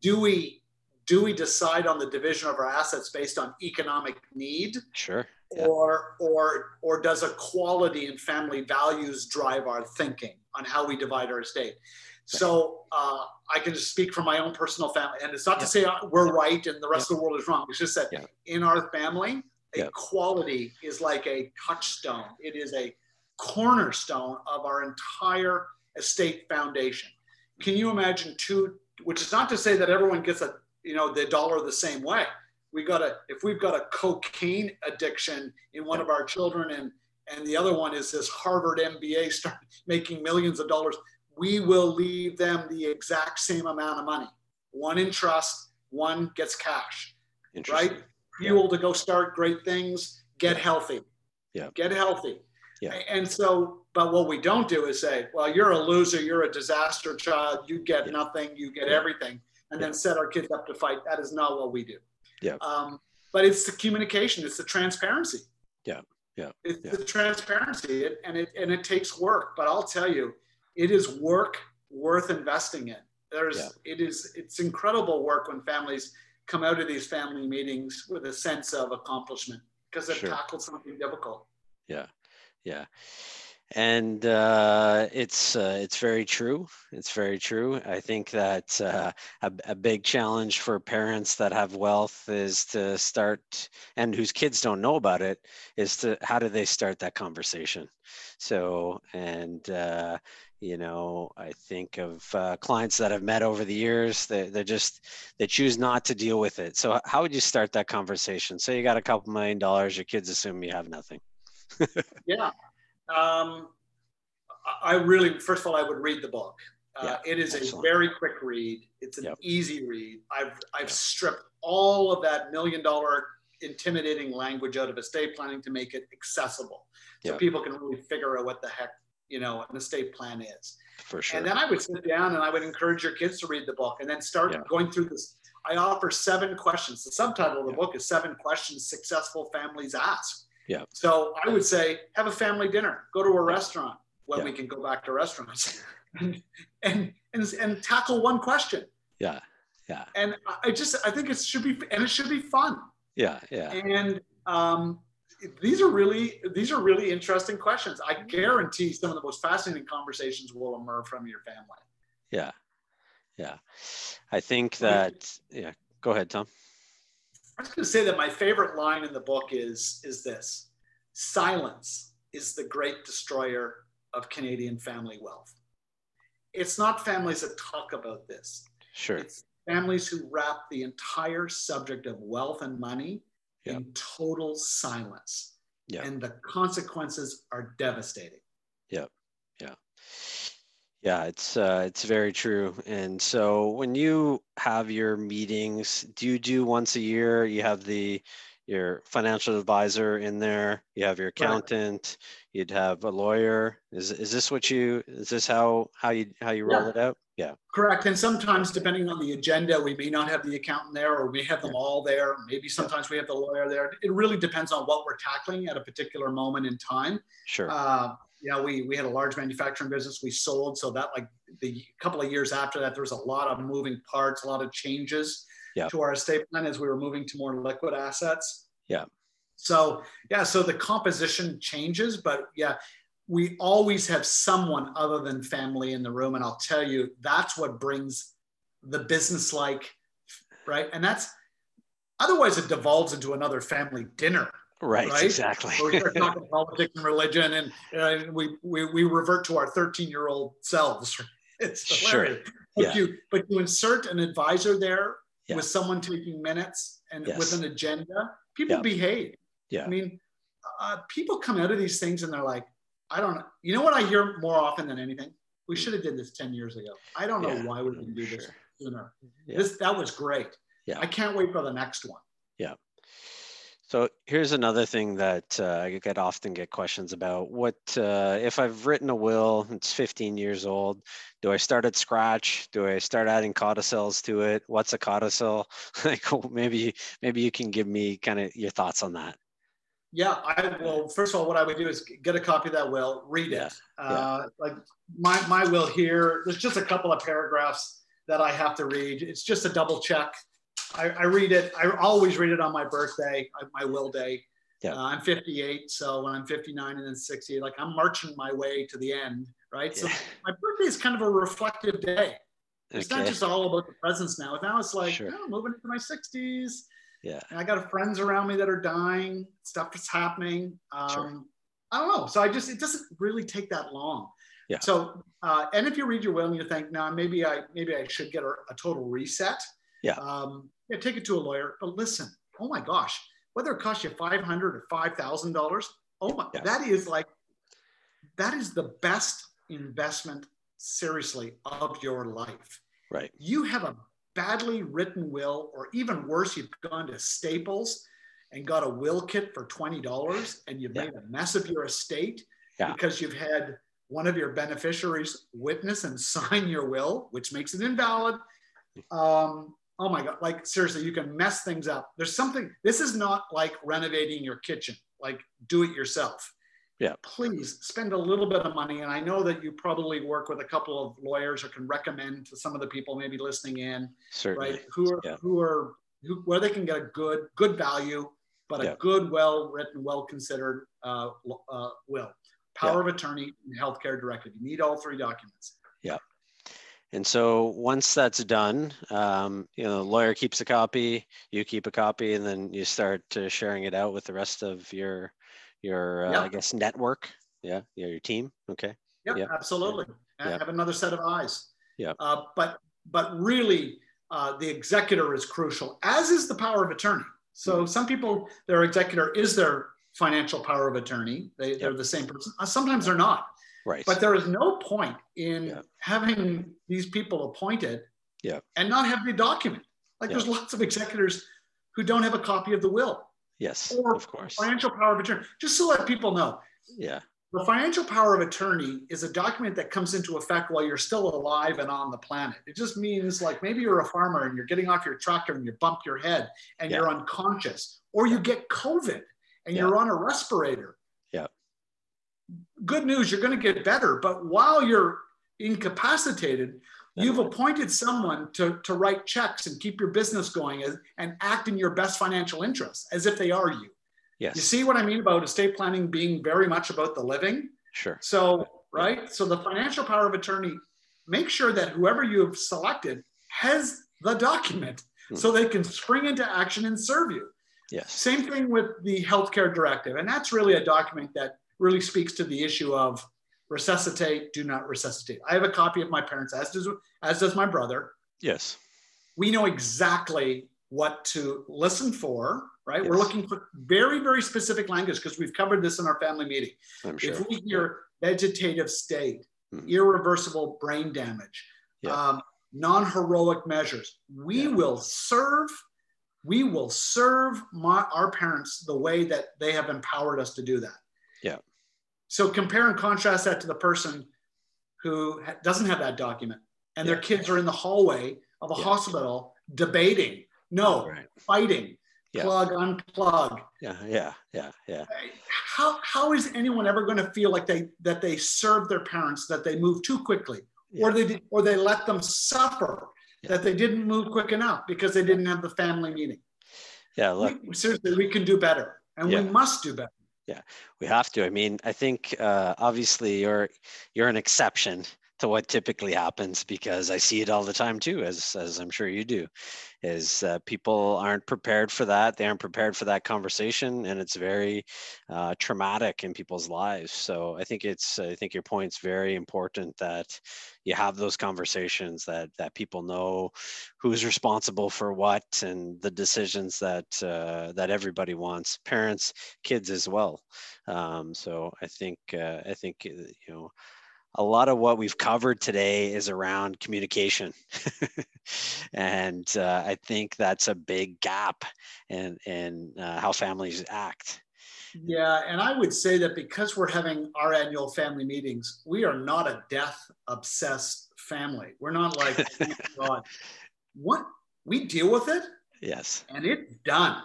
do we decide on the division of our assets based on economic need? Sure. Yeah. Or does equality and family values drive our thinking on how we divide our estate? Right. So I can just speak from my own personal family, and it's not yeah. to say we're right and the rest yeah. of the world is wrong. It's just that yeah. in our family, yeah. equality is like a touchstone. It is a cornerstone of our entire estate foundation. Can you imagine which is not to say that everyone gets the dollar the same way. If we've got a cocaine addiction in one yeah. of our children and the other one is this Harvard MBA start making millions of dollars, we will leave them the exact same amount of money. One in trust, one gets cash, right? Yeah. Fuel to go start great things, get healthy, yeah. get healthy. Yeah. And so, but what we don't do is say, well, you're a loser, you're a disaster child, you get yeah. nothing, you get yeah. everything, and yeah. then set our kids up to fight. That is not what we do. Yeah. But it's the communication, it's the transparency. Yeah. Yeah. It's yeah. the transparency and it takes work, but I'll tell you, it is work worth investing in. It's incredible work when families come out of these family meetings with a sense of accomplishment because they've sure. tackled something difficult. Yeah. Yeah. And it's very true. It's very true. I think that a big challenge for parents that have wealth is to start, and whose kids don't know about it, is to how do they start that conversation? So, and you know, I think of clients that I've met over the years, they choose not to deal with it. So how would you start that conversation? So you got a couple $1 million, your kids assume you have nothing. Yeah. First of all, I would read the book. Yeah, it is excellent. A very quick read. It's an yep. easy read. I've yep. stripped all of that $1 million intimidating language out of estate planning to make it accessible, so people can really figure out what the heck, you know, an estate plan is. For sure. And then I would sit down and I would encourage your kids to read the book and then start going through this. I offer 7 questions. The subtitle of the book is 7 Questions Successful Families Ask. Yeah. So I would say, have a family dinner, go to a restaurant when we can go back to restaurants and tackle one question. Yeah. Yeah. And I think it should be, and it should be fun. Yeah. Yeah. And, these are really interesting questions. I guarantee some of the most fascinating conversations will emerge from your family. Yeah. Yeah. I think that, go ahead, Tom. I was going to say that my favorite line in the book is this: silence is the great destroyer of Canadian family wealth. It's not families that talk about this. Sure. It's families who wrap the entire subject of wealth and money in total silence. Yeah. And the consequences are devastating. Yeah. Yeah. Yeah, it's very true. And so when you have your meetings, do you do once a year? You have your financial advisor in there, you have your accountant, you'd have a lawyer. Is this how you roll it out? Yeah. Correct. And sometimes, depending on the agenda, we may not have the accountant there, or we have them all there. Maybe sometimes we have the lawyer there. It really depends on what we're tackling at a particular moment in time. Sure. We had a large manufacturing business we sold. So that, like, the couple of years after that, there was a lot of moving parts, a lot of changes to our estate plan as we were moving to more liquid assets. Yeah. So the composition changes, but we always have someone other than family in the room. And I'll tell you, that's what brings the business-like, right? And that's, otherwise it devolves into another family dinner. Right? Exactly. So we start talking politics and religion, and we revert to our 13-year-old selves. It's hilarious. Sure. But you insert an advisor there with someone taking minutes and with an agenda, people behave. Yeah. I mean, people come out of these things and they're like, I don't know. You know what I hear more often than anything? We should have did this 10 years ago. I don't know why we didn't do this sooner. Yeah. That was great. Yeah. I can't wait for the next one. Yeah. So here's another thing that I often get questions about. What if I've written a will, it's 15 years old, do I start at scratch? Do I start adding codicils to it? What's a codicil? Like, maybe you can give me kind of your thoughts on that. Yeah, first of all, what I would do is get a copy of that will, read it. Like my will here, there's just a couple of paragraphs that I have to read. It's just a double check. I read it. I always read it on my birthday, my will day. Yeah. I'm 58, so when I'm 59 and then 60, like, I'm marching my way to the end, right? Yeah. So my birthday is kind of a reflective day. It's not just all about the presents now. Now it's like, I'm moving into my 60s. Yeah. And I got friends around me that are dying. Stuff that's happening. I don't know. So it doesn't really take that long. Yeah. So, and if you read your will and you think, no, maybe I should get a total reset. Yeah. Take it to a lawyer, but listen, oh my gosh, whether it costs you $500 or $5,000, that is the best investment, seriously, of your life. Right. You have a badly written will, or even worse, you've gone to Staples and got a will kit for $20 and you've made a mess of your estate because you've had one of your beneficiaries witness and sign your will, which makes it invalid. Oh my God. Like, seriously, you can mess things up. This is not like renovating your kitchen, like do it yourself. Yeah. Please spend a little bit of money. And I know that you probably work with a couple of lawyers, or can recommend to some of the people maybe listening in, certainly, right? Who where they can get a good value, but a good, well-written, well-considered will. Power of attorney and healthcare directive. You need all 3 documents. Yeah. And so once that's done, the lawyer keeps a copy, you keep a copy, and then you start sharing it out with the rest of your network, your team. Okay. Yeah, yep. Absolutely. Yeah. Have another set of eyes. Yeah. But really, the executor is crucial, as is the power of attorney. So some people, their executor is their financial power of attorney. They're the same person. Sometimes they're not. Right. But there is no point in having these people appointed and not have the document. Like, there's lots of executors who don't have a copy of the will. Yes, of course. Financial power of attorney, just to let people know. Yeah. The financial power of attorney is a document that comes into effect while you're still alive and on the planet. It just means, like, maybe you're a farmer and you're getting off your tractor and you bump your head and you're unconscious, or you get COVID and you're on a respirator. Yeah. Good news, you're going to get better. But while you're incapacitated, you've appointed someone to write checks and keep your business going and act in your best financial interests as if they are you. Yes. You see what I mean about estate planning being very much about the living? Sure. So, right? So the financial power of attorney, make sure that whoever you've selected has the document so they can spring into action and serve you. Yes. Same thing with the healthcare directive. And that's really a document that really speaks to the issue of resuscitate, do not resuscitate. I have a copy of my parents, as does my brother. Yes. We know exactly what to listen for, right? Yes. We're looking for very, very specific language because we've covered this in our family meeting. I'm sure. If we hear vegetative state, irreversible brain damage, non-heroic measures, we will serve. We will serve our parents the way that they have empowered us to do that. Yeah. So compare and contrast that to the person who doesn't have that document and their kids are in the hallway of a hospital debating. No, fighting, plug, unplug. Yeah. How is anyone ever going to feel like that they served their parents, that they moved too quickly, or they let them suffer, that they didn't move quick enough because they didn't have the family meeting? Yeah, look, seriously, we can do better, and we must do better. Yeah, we have to. I mean, I think obviously you're an exception to what typically happens, because I see it all the time too, as I'm sure you do, is people aren't prepared for that. They aren't prepared for that conversation, and it's very traumatic in people's lives. So I think your point's very important, that you have those conversations, that people know who's responsible for what and the decisions that everybody wants, parents, kids as well. So I think you know, a lot of what we've covered today is around communication. And I think that's a big gap in how families act. Yeah, and I would say that because we're having our annual family meetings, we are not a death-obsessed family. We're not like, oh my God, what? We deal with it? Yes. And it's done.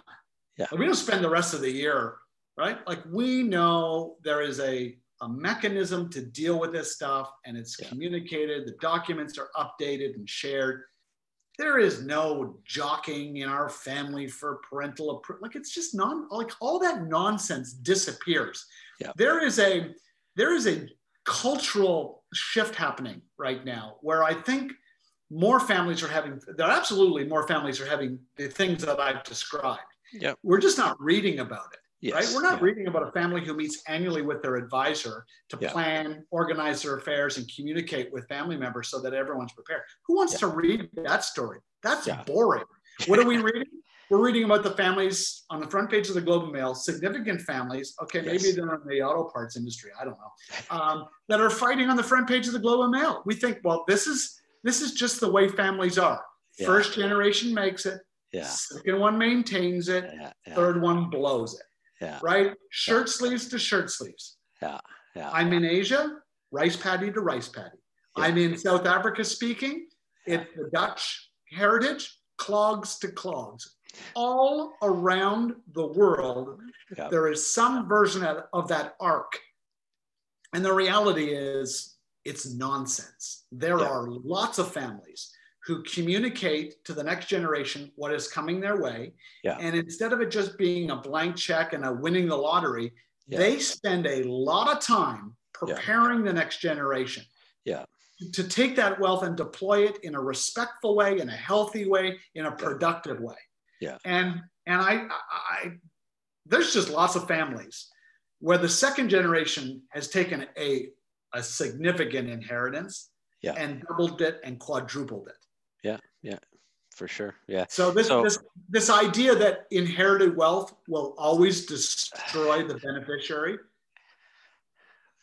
Yeah. We don't spend the rest of the year, right? Like, we know there is a mechanism to deal with this stuff, and it's communicated. The documents are updated and shared. There is no jockeying in our family for parental approval. Like, it's just all that nonsense disappears. Yeah. There is a cultural shift happening right now where I think more families are having the things that I've described. Yeah. We're just not reading about it. Yes. Right? We're not reading about a family who meets annually with their advisor to plan, organize their affairs, and communicate with family members so that everyone's prepared. Who wants to read that story? That's boring. What are we reading? We're reading about the families on the front page of the Globe and Mail, significant families. Okay, maybe they're in the auto parts industry. I don't know. That are fighting on the front page of the Globe and Mail. We think, well, this is just the way families are. Yeah. First generation makes it. Yeah. Second one maintains it. Yeah. Yeah. Third one blows it. Yeah. Right? Shirt sleeves to shirt sleeves. Yeah. Yeah. I'm in Asia, rice paddy to rice paddy. Yeah. I'm in South Africa speaking. It's the Dutch heritage, clogs to clogs. All around the world, there is some version of that arc. And the reality is, it's nonsense. There are lots of families who communicate to the next generation what is coming their way. Yeah. And instead of it just being a blank check and a winning the lottery, they spend a lot of time preparing the next generation to take that wealth and deploy it in a respectful way, in a healthy way, in a productive way. Yeah. And there's just lots of families where the second generation has taken a significant inheritance and doubled it and quadrupled it. Yeah, for sure. Yeah. So this idea that inherited wealth will always destroy the beneficiary,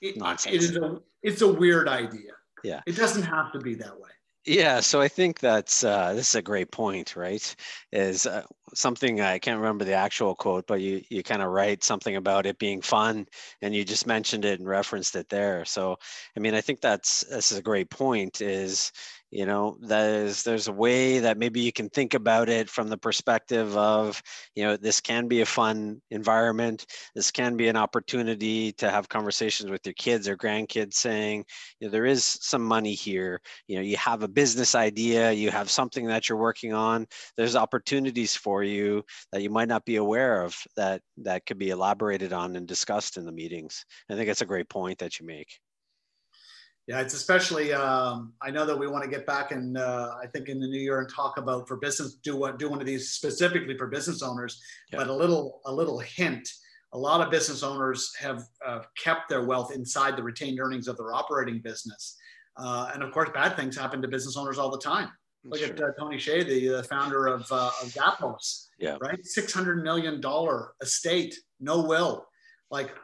it's a weird idea. Yeah. It doesn't have to be that way. Yeah, so I think that's this is a great point, right? Is something I can't remember the actual quote, but you kind of write something about it being fun, and you just mentioned it and referenced it there. So I mean, I think this is a great point. Is there's a way that maybe you can think about it from the perspective of, this can be a fun environment. This can be an opportunity to have conversations with your kids or grandkids saying, there is some money here. You have a business idea, you have something that you're working on. There's opportunities for you that you might not be aware of that could be elaborated on and discussed in the meetings. I think that's a great point that you make. Yeah, it's especially, I know that we want to get back and I think in the new year and talk about for business, do one of these specifically for business owners, yeah. But a little hint, a lot of business owners have kept their wealth inside the retained earnings of their operating business. And of course, bad things happen to business owners all the time. Look sure. at Tony Hsieh, the founder of Zappos, yeah. right? $600 million estate, no will, like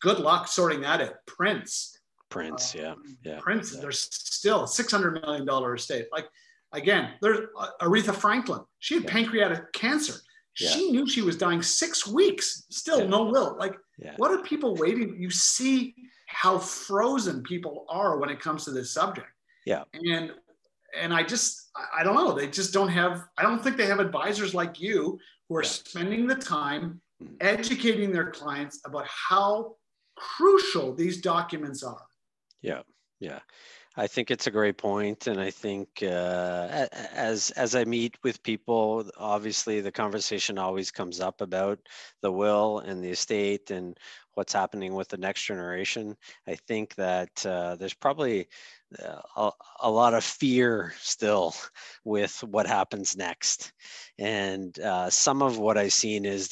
good luck sorting that out. Prince, Prince, yeah. There's still $600 million estate. Like, again, there's Aretha Franklin. She had pancreatic cancer. Yeah. She knew she was dying 6 weeks. Still no will. Like, what are people waiting? You see how frozen people are when it comes to this subject. Yeah. And I don't know. They just don't have, I don't think they have advisors like you who are spending the time educating their clients about how crucial these documents are. Yeah, yeah. I think it's a great point. And I think as I meet with people, obviously the conversation always comes up about the will and the estate and what's happening with the next generation. I think that there's probably a lot of fear still with what happens next. And some of what I've seen is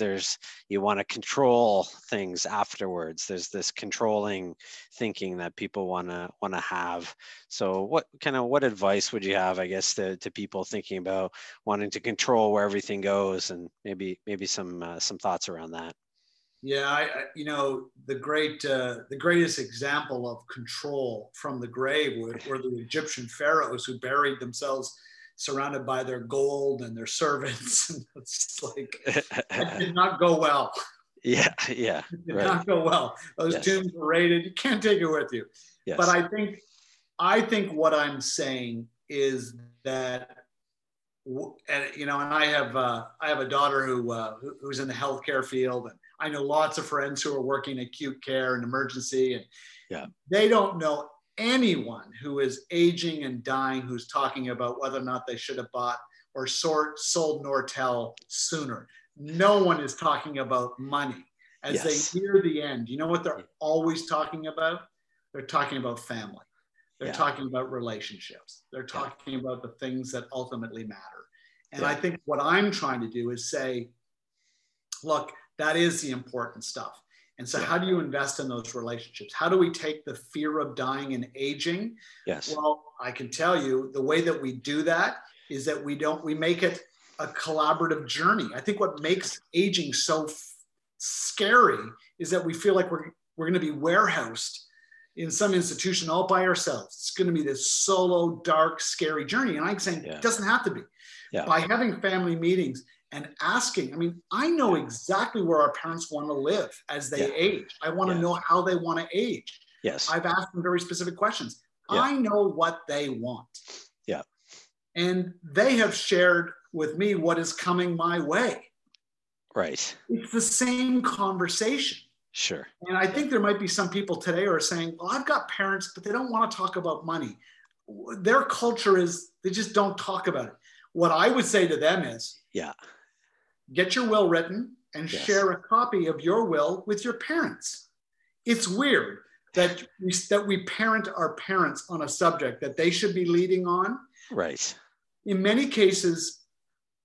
you want to control things afterwards. There's this controlling thinking that people want to have. So what advice would you have, I guess, to people thinking about wanting to control where everything goes, and maybe some thoughts around that? Yeah, the greatest example of control from the grave were the Egyptian pharaohs who buried themselves surrounded by their gold and their servants. And it's like, that did not go well. Yeah. It did not go well. Those tombs were raided. You can't take it with you. Yes. But I think what I'm saying is that, and I have a daughter who's in the healthcare field, and I know lots of friends who are working acute care and emergency, and they don't know anyone who is aging and dying who's talking about whether or not they should have bought or sold Nortel sooner. No one is talking about money as they near the end. You know what they're always talking about? They're talking about family. They're talking about relationships. They're talking about the things that ultimately matter. And I think what I'm trying to do is say, look, that is the important stuff. And so how do you invest in those relationships? How do we take the fear of dying and aging? Yes. Well, I can tell you the way that we do that is that we make it a collaborative journey. I think what makes aging so scary is that we feel like we're going to be warehoused in some institution all by ourselves. It's going to be this solo, dark, scary journey. And I'm saying it doesn't have to be. Yeah. By having family meetings, and asking, I mean, I know exactly where our parents want to live as they age. I want to know how they want to age. Yes. I've asked them very specific questions. Yeah. I know what they want. Yeah. And they have shared with me what is coming my way. Right. It's the same conversation. Sure. And I think there might be some people today who are saying, well, I've got parents, but they don't want to talk about money. Their culture is, they just don't talk about it. What I would say to them is, get your will written and share a copy of your will with your parents. It's weird that we parent our parents on a subject that they should be leading on. Right. In many cases,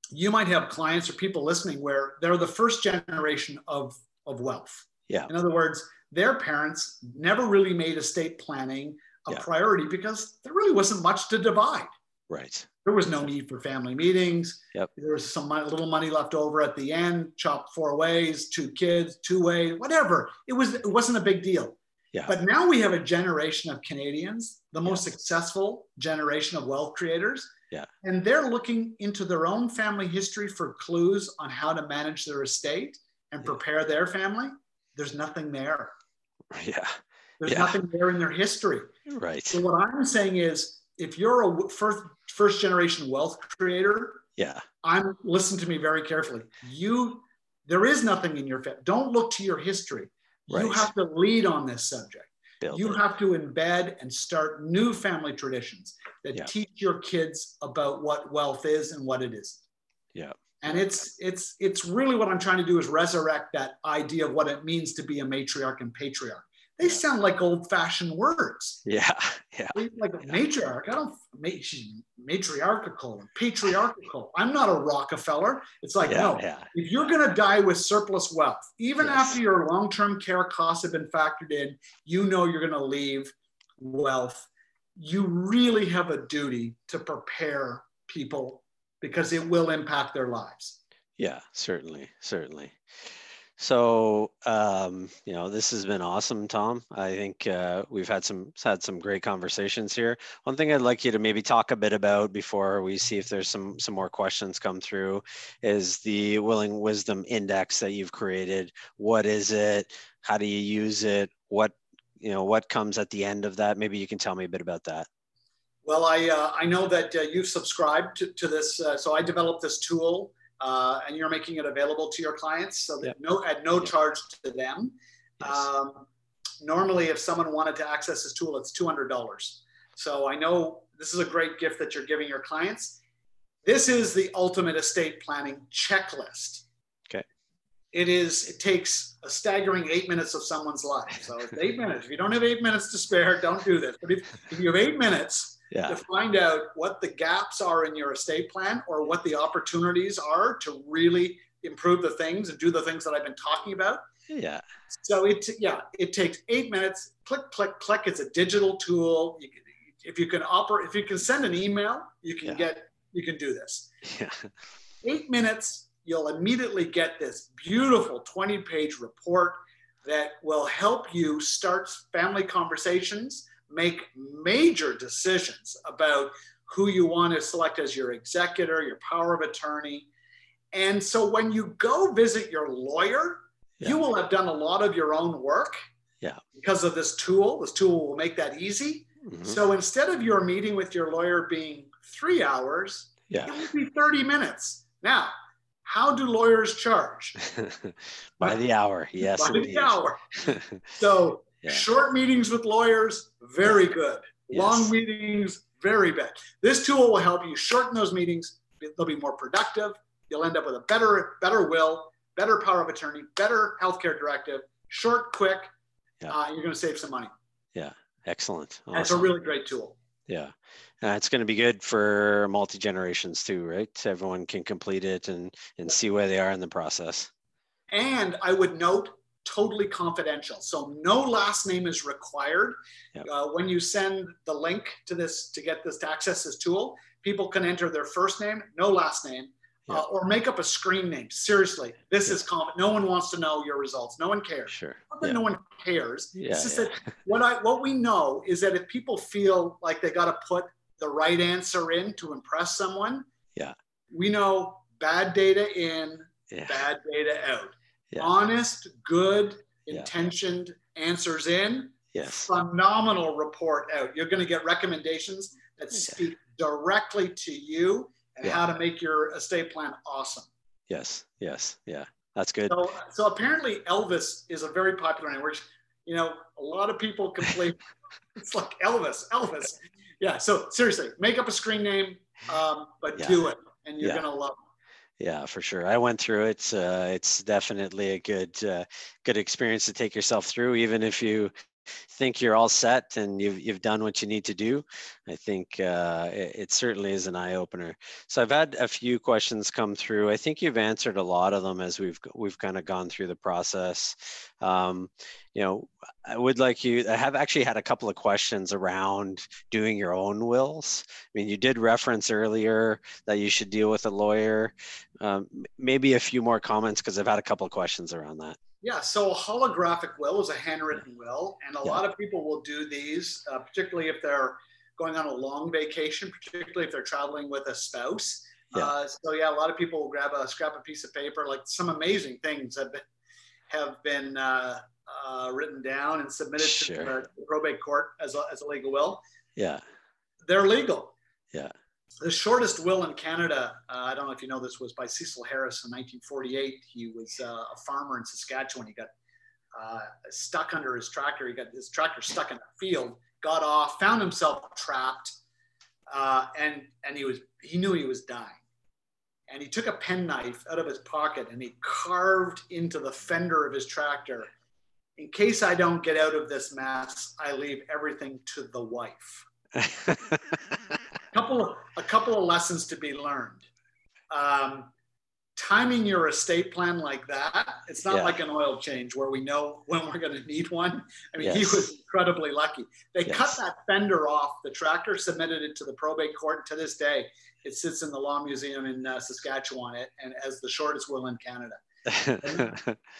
you might have clients or people listening where they're the first generation of wealth. Yeah. In other words, their parents never really made estate planning a priority because there really wasn't much to divide. Right. There was no need for family meetings. Yep. There was little money left over at the end, chopped 4 ways, 2 kids, 2 ways, whatever. It wasn't a big deal. Yeah. But now we have a generation of Canadians, the most successful generation of wealth creators. Yeah. And they're looking into their own family history for clues on how to manage their estate and prepare their family. There's nothing there. Yeah. There's nothing there in their history. Right. So what I'm saying is, if you're a first generation wealth creator, listen to me very carefully. There is nothing in your family. Don't look to your history. Right. You have to lead on this subject. You have to embed and start new family traditions that teach your kids about what wealth is and what it isn't. Yeah. And it's really what I'm trying to do is resurrect that idea of what it means to be a matriarch and patriarch. They sound like old-fashioned words. Yeah, yeah. Like a matriarch. I don't. She's matriarchal and patriarchal. I'm not a Rockefeller. It's like if you're going to die with surplus wealth, even after your long-term care costs have been factored in, you know you're going to leave wealth. You really have a duty to prepare people because it will impact their lives. Yeah, certainly, certainly. So, you know, this has been awesome, Tom. I think we've had some great conversations here. One thing I'd like you to maybe talk a bit about before we see if there's some more questions come through is the Willing Wisdom Index that you've created. What is it? How do you use it? What comes at the end of that? Maybe you can tell me a bit about that. Well, I know that you've subscribed to this. So I developed this tool. And you're making it available to your clients so that at no charge to them. Yes. Normally, if someone wanted to access this tool, it's $200. So I know this is a great gift that you're giving your clients. This is the ultimate estate planning checklist. Okay. It takes a staggering 8 minutes of someone's life. So it's 8 minutes. If you don't have 8 minutes to spare, don't do this. But if you have 8 minutes, to find out what the gaps are in your estate plan or what the opportunities are to really improve the things and do the things that I've been talking about. Yeah. So it takes 8 minutes. Click, click, click. It's a digital tool. If you can send an email, you can do this. Yeah. 8 minutes. You'll immediately get this beautiful 20-page report that will help you start family conversations, make major decisions about who you want to select as your executor, your power of attorney. And so when you go visit your lawyer, you will have done a lot of your own work because of this tool. This tool will make that easy. Mm-hmm. So instead of your meeting with your lawyer being 3 hours, it will be 30 minutes. Now, how do lawyers charge? By the hour. Yes. By the hour. So short meetings with lawyers, very good. Yes. Long meetings, very bad. This tool will help you shorten those meetings. They'll be more productive. You'll end up with a better will, better power of attorney, better healthcare directive, short, quick. You're going to save some money. Yeah, excellent. Awesome. That's a really great tool. Yeah. It's going to be good for multi-generations too, right? Everyone can complete it and see where they are in the process. And I would note, totally confidential. So no last name is required. Yep. When you send the link to this, to get this, to access this tool, people can enter their first name, no last name, or make up a screen name. Seriously, this is common. No one wants to know your results. No one cares. Sure. Not that no one cares. Yeah, it's just that what we know is that if people feel like they got to put the right answer in to impress someone, we know bad data in, bad data out. Yeah. Honest, good, intentioned answers in, phenomenal report out. You're going to get recommendations that speak directly to you and how to make your estate plan awesome. Yes, yes, yeah, that's good. So apparently Elvis is a very popular name, which, you know, a lot of people complain. It's like Elvis. Yeah, so seriously, make up a screen name, but do it and you're going to love it. Yeah, for sure. I went through it. It's definitely a good experience to take yourself through, even if you think you're all set and you've done what you need to do. I think it certainly is an eye opener. So I've had a few questions come through. I think you've answered a lot of them as we've kind of gone through the process. I have actually had a couple of questions around doing your own wills. I mean, you did reference earlier that you should deal with a lawyer. Maybe a few more comments because I've had a couple of questions around that. Yeah, so a holographic will is a handwritten will, and a lot of people will do these, particularly if they're going on a long vacation, particularly if they're traveling with a spouse. So yeah, a lot of people will grab a scrap of piece of paper. Like, some amazing things have been written down and submitted to the probate court as a legal will. Yeah, they're legal. Yeah. The shortest will in Canada, I don't know if you know this, was by Cecil Harris in 1948. He was a farmer in Saskatchewan. He got stuck under his tractor. He got his tractor stuck in a field, got off, found himself trapped, and he knew he was dying. And he took a penknife out of his pocket and he carved into the fender of his tractor, "In case I don't get out of this mess, I leave everything to the wife." A couple of lessons to be learned. Timing your estate plan like that, it's not like an oil change where we know when we're going to need one. I mean, he was incredibly lucky. They cut that fender off the tractor, submitted it to the probate court. To this day, it sits in the Law Museum in Saskatchewan, and as the shortest will in Canada.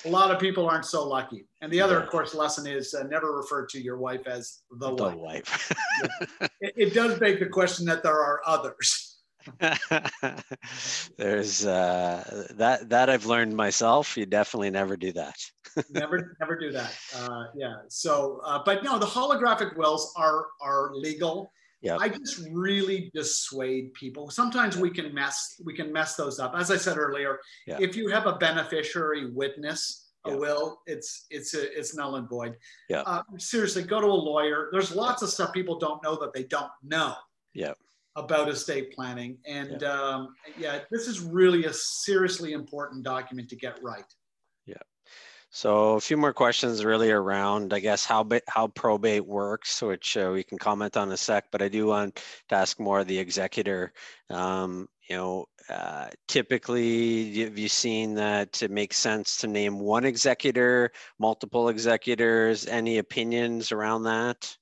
A lot of people aren't so lucky. And the other, of course, lesson is never refer to your wife as the wife. It does beg the question that there are others. There's that I've learned myself. You definitely never do that. never do that. But no, the holographic wills are legal. Yep. I just really dissuade people. Sometimes we can mess those up. As I said earlier, if you have a beneficiary witness a will, it's null and void. Yep. Seriously, go to a lawyer. There's lots of stuff people don't know that they don't know about estate planning. And this is really a seriously important document to get right. Yeah. So a few more questions really around, I guess, how probate works, which we can comment on in a sec, but I do want to ask more of the executor. Typically, have you seen that it makes sense to name one executor, multiple executors? Any opinions around that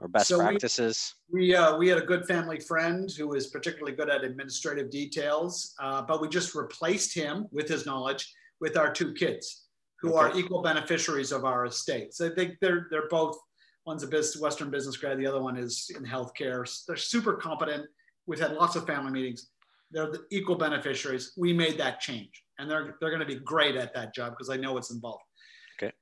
or best practices? We had a good family friend who was particularly good at administrative details, but we just replaced him, with his knowledge, with our two kids, who are equal beneficiaries of our estate. So I think they're both, one's a Western business grad, the other one is in healthcare. They're super competent. We've had lots of family meetings. They're the equal beneficiaries. We made that change, and they're going to be great at that job because I know what's involved. Okay.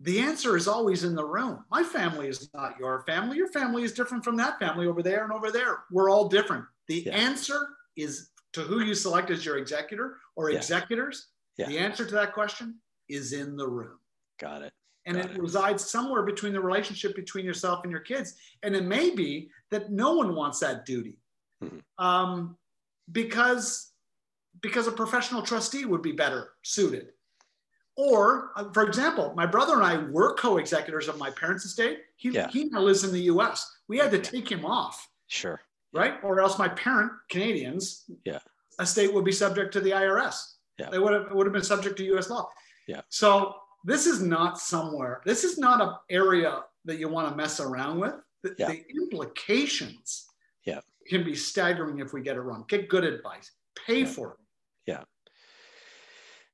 The answer is always in the room. My family is not your family. Your family is different from that family over there and over there. We're all different. The answer is to who you select as your executor or executors. Yeah. The answer to that question is in the room. Got it. And it resides somewhere between the relationship between yourself and your kids. And it may be that no one wants that duty because a professional trustee would be better suited. Or, for example, my brother and I were co-executors of my parents' estate. He now lives in the U.S. We had to take him off. Sure. Right? Or else my parent, Canadians, estate would be subject to the IRS. Yeah. They would have been subject to U.S. law. Yeah. So this is not somewhere. This is not an area that you want to mess around with. The implications can be staggering if we get it wrong. Get good advice. Pay for it. Yeah.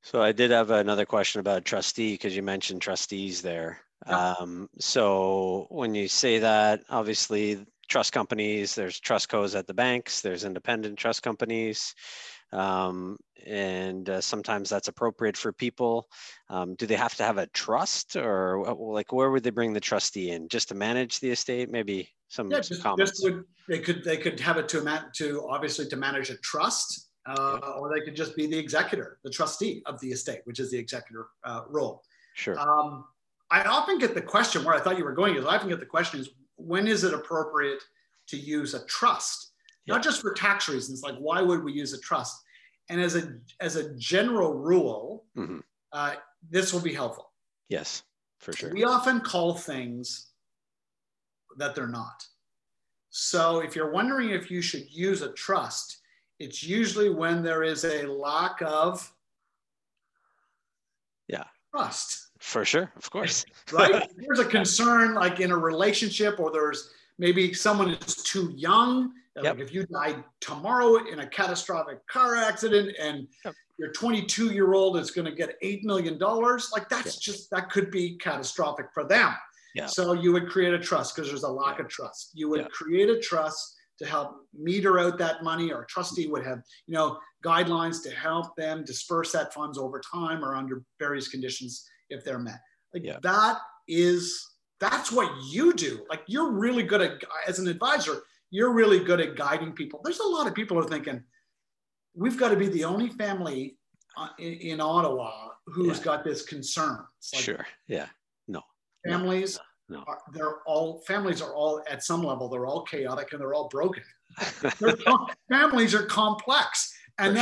So I did have another question about trustee, because you mentioned trustees there. Yeah. So when you say that, obviously trust companies, there's trust co's at the banks, there's independent trust companies. And sometimes that's appropriate for people. Do they have to have a trust, or like where would they bring the trustee in, just to manage the estate? Maybe some comments. They could have it to manage a trust, or they could just be the executor, the trustee of the estate, which is the executor role. Sure. I often get the question, where I thought you were going is, I often get the question is, when is it appropriate to use a trust? Not just for tax reasons, like why would we use a trust? And as a general rule, this will be helpful. Yes, for sure. We often call things that they're not. So if you're wondering if you should use a trust, it's usually when there is a lack of trust. For sure, of course. Right? There's a concern, like in a relationship, or there's maybe someone is too young. Like if you died tomorrow in a catastrophic car accident and your 22-year-old is going to get $8 million, like that's just, that could be catastrophic for them. Yeah. So you would create a trust because there's a lack of trust. You would create a trust to help meter out that money, or a trustee would have, you know, guidelines to help them disperse that funds over time or under various conditions if they're met. Like that is, that's what you do. Like you're really good at, as an advisor, you're really good at guiding people. There's a lot of people who are thinking, we've got to be the only family in Ottawa who's got this concern. Like, no. Families, no. Families are all, at some level, they're all chaotic and they're all broken. Families are complex. And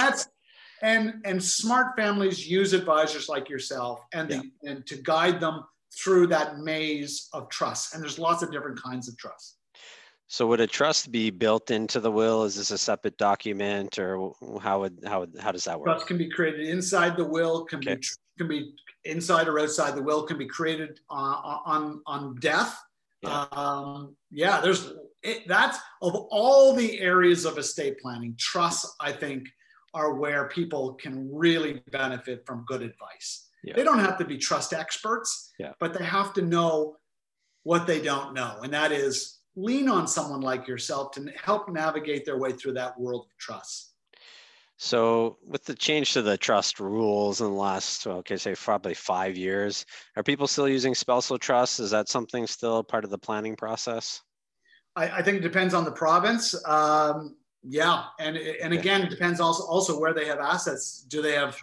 and smart families use advisors like yourself and, and to guide them through that maze of trust. And there's lots of different kinds of trust. So would a trust be built into the will? Is this a separate document, or how does that work? Trust can be created inside the will, can be inside or outside the will, can be created on death. That's of all the areas of estate planning, trusts, I think, are where people can really benefit from good advice. Yeah. They don't have to be trust experts, but they have to know what they don't know, and that is lean on someone like yourself to help navigate their way through that world of trust. So with the change to the trust rules in the last, probably 5 years, are people still using spousal trust? Is that something still part of the planning process? I think it depends on the province. And again, it depends also where they have assets. Do they have,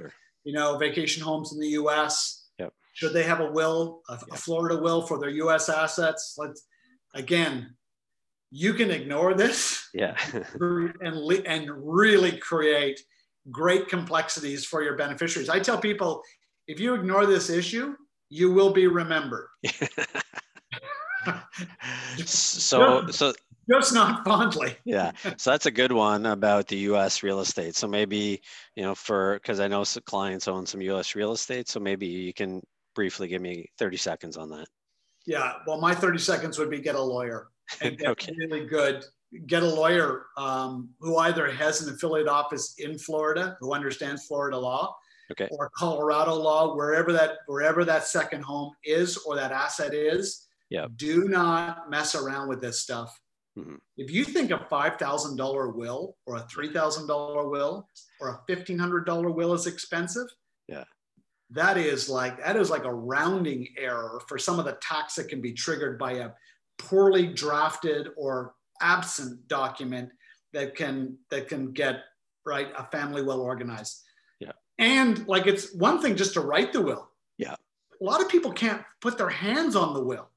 vacation homes in the US? Yep. Should they have a will, a Florida will for their US assets? Again, you can ignore this and really create great complexities for your beneficiaries. I tell people, if you ignore this issue, you will be remembered. Just not fondly. So that's a good one about the U.S. real estate. So maybe, because I know some clients own some U.S. real estate, so maybe you can briefly give me 30 seconds on that. Yeah, well, my 30 seconds would be get a lawyer and get really good. Get a lawyer who either has an affiliate office in Florida, who understands Florida law, or Colorado law, wherever that second home is or that asset is. Yeah. Do not mess around with this stuff. Mm-hmm. If you think a $5,000 will or a $3,000 will or a $1,500 will is expensive, that is like a rounding error for some of the tax that can be triggered by a poorly drafted or absent document that can get a family well organized. Yeah. And like, it's one thing just to write the will. Yeah. A lot of people can't put their hands on the will.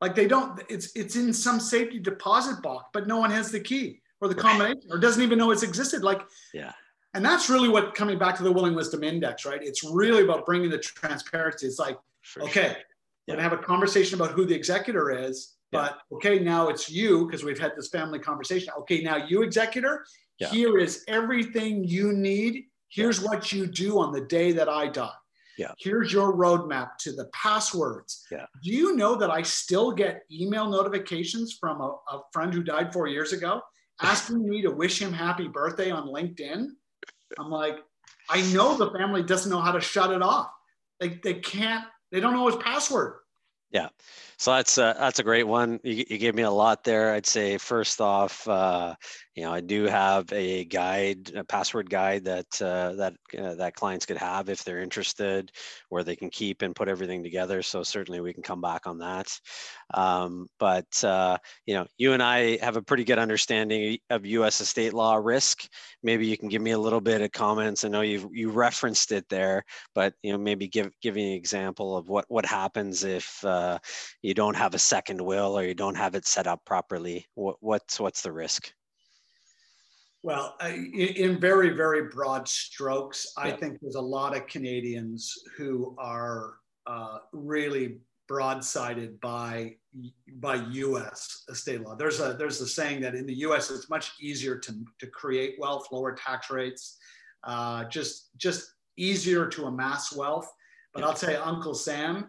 Like they don't, it's in some safety deposit box, but no one has the key or the combination or doesn't even know it's existed. And that's really what, coming back to the Willing Wisdom Index, right? It's really about bringing the transparency. It's like, we're going to have a conversation about who the executor is, but now it's you, because we've had this family conversation. Okay, now you executor, here is everything you need. Here's what you do on the day that I die. Yeah. Here's your roadmap to the passwords. Yeah. Do you know that I still get email notifications from a friend who died 4 years ago asking me to wish him happy birthday on LinkedIn? I'm like, I know the family doesn't know how to shut it off. They don't know his password. Yeah. So that's a great one. You gave me a lot there. I'd say first off, I do have a password guide that clients could have if they're interested, where they can keep and put everything together. So certainly we can come back on that. You and I have a pretty good understanding of U.S. estate law risk. Maybe you can give me a little bit of comments. I know you referenced it there, but maybe give me an example of what happens if you don't have a second will or you don't have it set up properly. What's the risk? Well, in very, very broad strokes, I think there's a lot of Canadians who are really broadsided by U.S. estate law. There's a saying that in the U.S. it's much easier to create wealth, lower tax rates, just easier to amass wealth. But I'll tell you, Uncle Sam,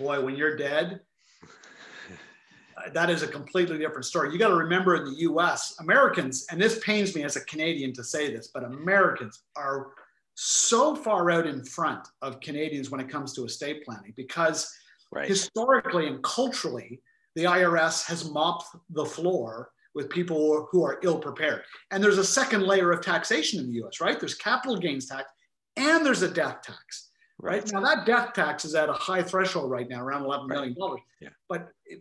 boy, when you're dead, that is a completely different story. You got to remember, in the US, Americans, and this pains me as a Canadian to say this, but Americans are so far out in front of Canadians when it comes to estate planning, because right. historically and culturally, the IRS has mopped the floor with people who are ill-prepared. And there's a second layer of taxation in the US, right? There's capital gains tax and there's a death tax, right? Now that death tax is at a high threshold right now, around $11 million. Right. Yeah.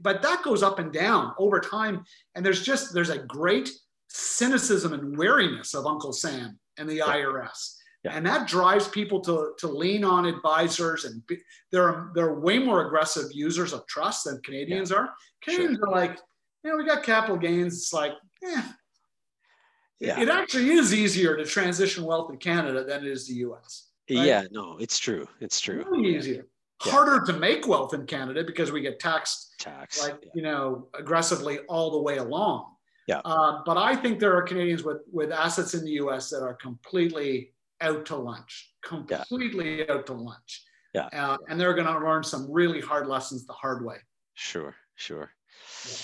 But that goes up and down over time. And there's a great cynicism and wariness of Uncle Sam and the IRS. Yeah. And that drives people to lean on advisors, and they're way more aggressive users of trust than Canadians yeah. are. Canadians sure. are like, you know, we got capital gains. It's like, yeah. It actually is easier to transition wealth in Canada than it is the U.S. Right? Yeah, no, it's true. It's true. Really easier. Yeah. Harder to make wealth in Canada because we get taxed like yeah. you know, aggressively all the way along. Yeah. But I think there are Canadians with assets in the U.S. that are completely out to lunch. Completely yeah. out to lunch. Yeah. And they're going to learn some really hard lessons the hard way. Sure. Sure. Yeah.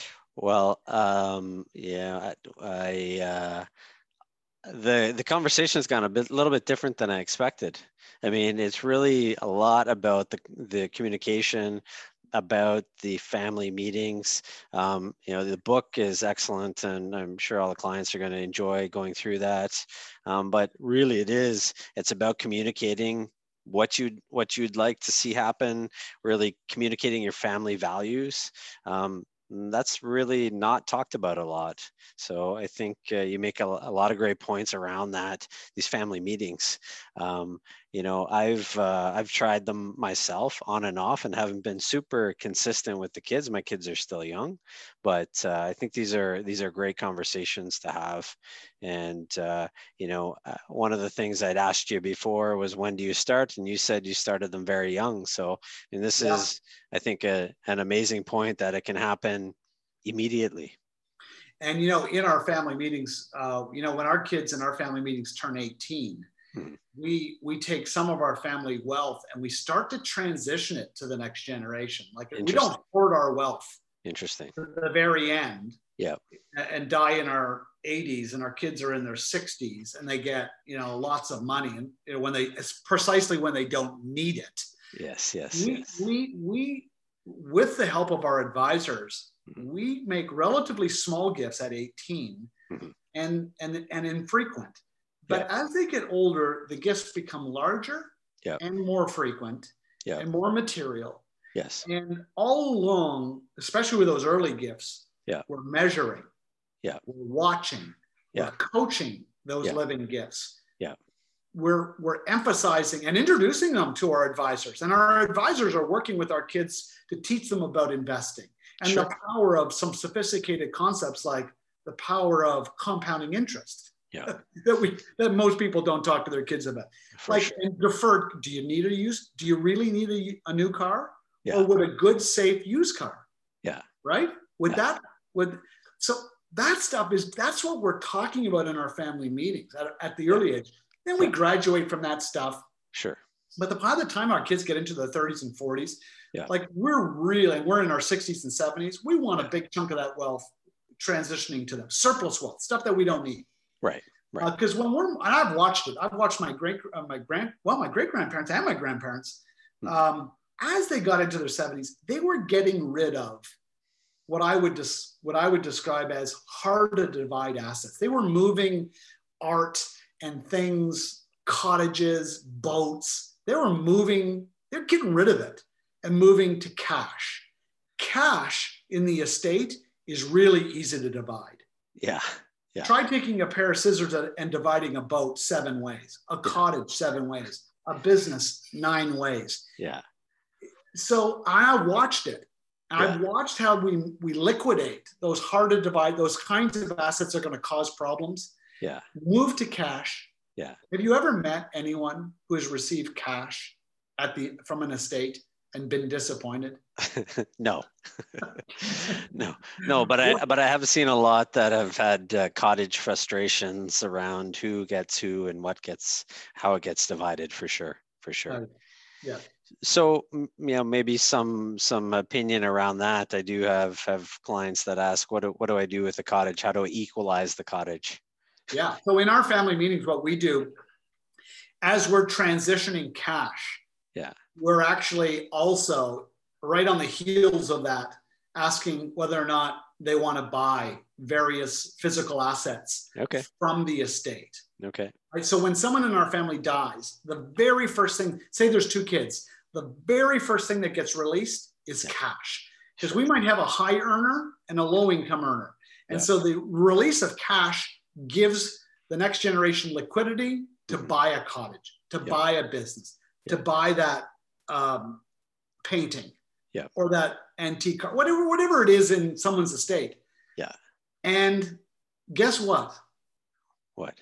Well, yeah, the conversation's gone a little bit different than I expected. I mean, it's really a lot about the communication, about the family meetings. You know, the book is excellent, and I'm sure all the clients are going to enjoy going through that. But really, it's about communicating what you'd like to see happen. Really communicating your family values. That's really not talked about a lot. So I think you make a lot of great points around that, these family meetings. You know, I've tried them myself on and off and haven't been super consistent with the kids. My kids are still young, but I think these are great conversations to have. And, you know, one of the things I'd asked you before was, when do you start? And you said you started them very young. So, and this yeah. is, I think, an amazing point, that it can happen immediately. And, you know, in our family meetings, you know, when our kids in our family meetings turn 18, we take some of our family wealth and we start to transition it to the next generation. Like, we don't hoard our wealth interesting to the very end yeah and die in our 80s, and our kids are in their 60s and they get, you know, lots of money, and you know, when they, it's precisely when they don't need it. We with the help of our advisors, we make relatively small gifts at 18 and infrequent. But yeah. as they get older, the gifts become larger yeah. and more frequent yeah. and more material. Yes. And all along, especially with those early gifts, yeah. we're measuring, yeah. we're watching, yeah. we're coaching those yeah. living gifts. Yeah. We're emphasizing and introducing them to our advisors. And our advisors are working with our kids to teach them about investing and sure. the power of some sophisticated concepts, like the power of compounding interest. Yeah, that most people don't talk to their kids about. For like sure. and deferred. Do you really need a new car? Yeah. Or would a good, safe used car? Yeah. Right? That stuff that's what we're talking about in our family meetings at the yeah. early age. Then yeah. we graduate from that stuff. Sure. But by the time our kids get into their 30s and 40s, yeah. like we're in our 60s and 70s. We want yeah. a big chunk of that wealth transitioning to them. Surplus wealth, stuff that we don't need. Right. Because and I've watched my great-grandparents and my grandparents, as they got into their 70s, they were getting rid of what I would describe as hard to divide assets. They were moving art and things, cottages, boats. They're getting rid of it and moving to cash. Cash in the estate is really easy to divide. Yeah. Yeah. Try taking a pair of scissors and dividing a boat 7 ways, a cottage 7 ways, a business 9 ways. Yeah. So I watched it. Yeah. I've watched how we liquidate those hard to divide, those kinds of assets are going to cause problems. Yeah. Move to cash. Yeah. Have you ever met anyone who has received cash from an estate and been disappointed? No. But I have seen a lot that have had cottage frustrations around who gets who and how it gets divided, for sure. Yeah. So, you know, maybe some opinion around that. I do have clients that ask, what do I do with the cottage? How do I equalize the cottage? Yeah. So in our family meetings, what we do as we're transitioning cash, yeah, we're actually also right on the heels of that, asking whether or not they want to buy various physical assets from the estate. Okay. Right. So when someone in our family dies, the very first thing, say there's two kids, the very first thing that gets released is cash. Because we might have a high earner and a low income earner. And so the release of cash gives the next generation liquidity to buy a cottage, to buy a business, to buy that painting or that antique car, whatever it is in someone's estate. Yeah. And guess what? What?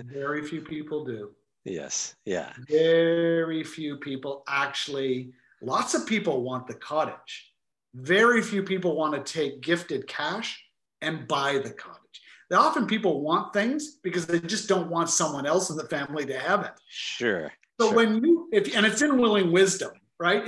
Very few people do. Yes. Yeah. Very few people actually, lots of people want the cottage. Very few people want to take gifted cash and buy the cottage. Often people want things because they just don't want someone else in the family to have it. Sure. So when you, and it's in Willing Wisdom, right?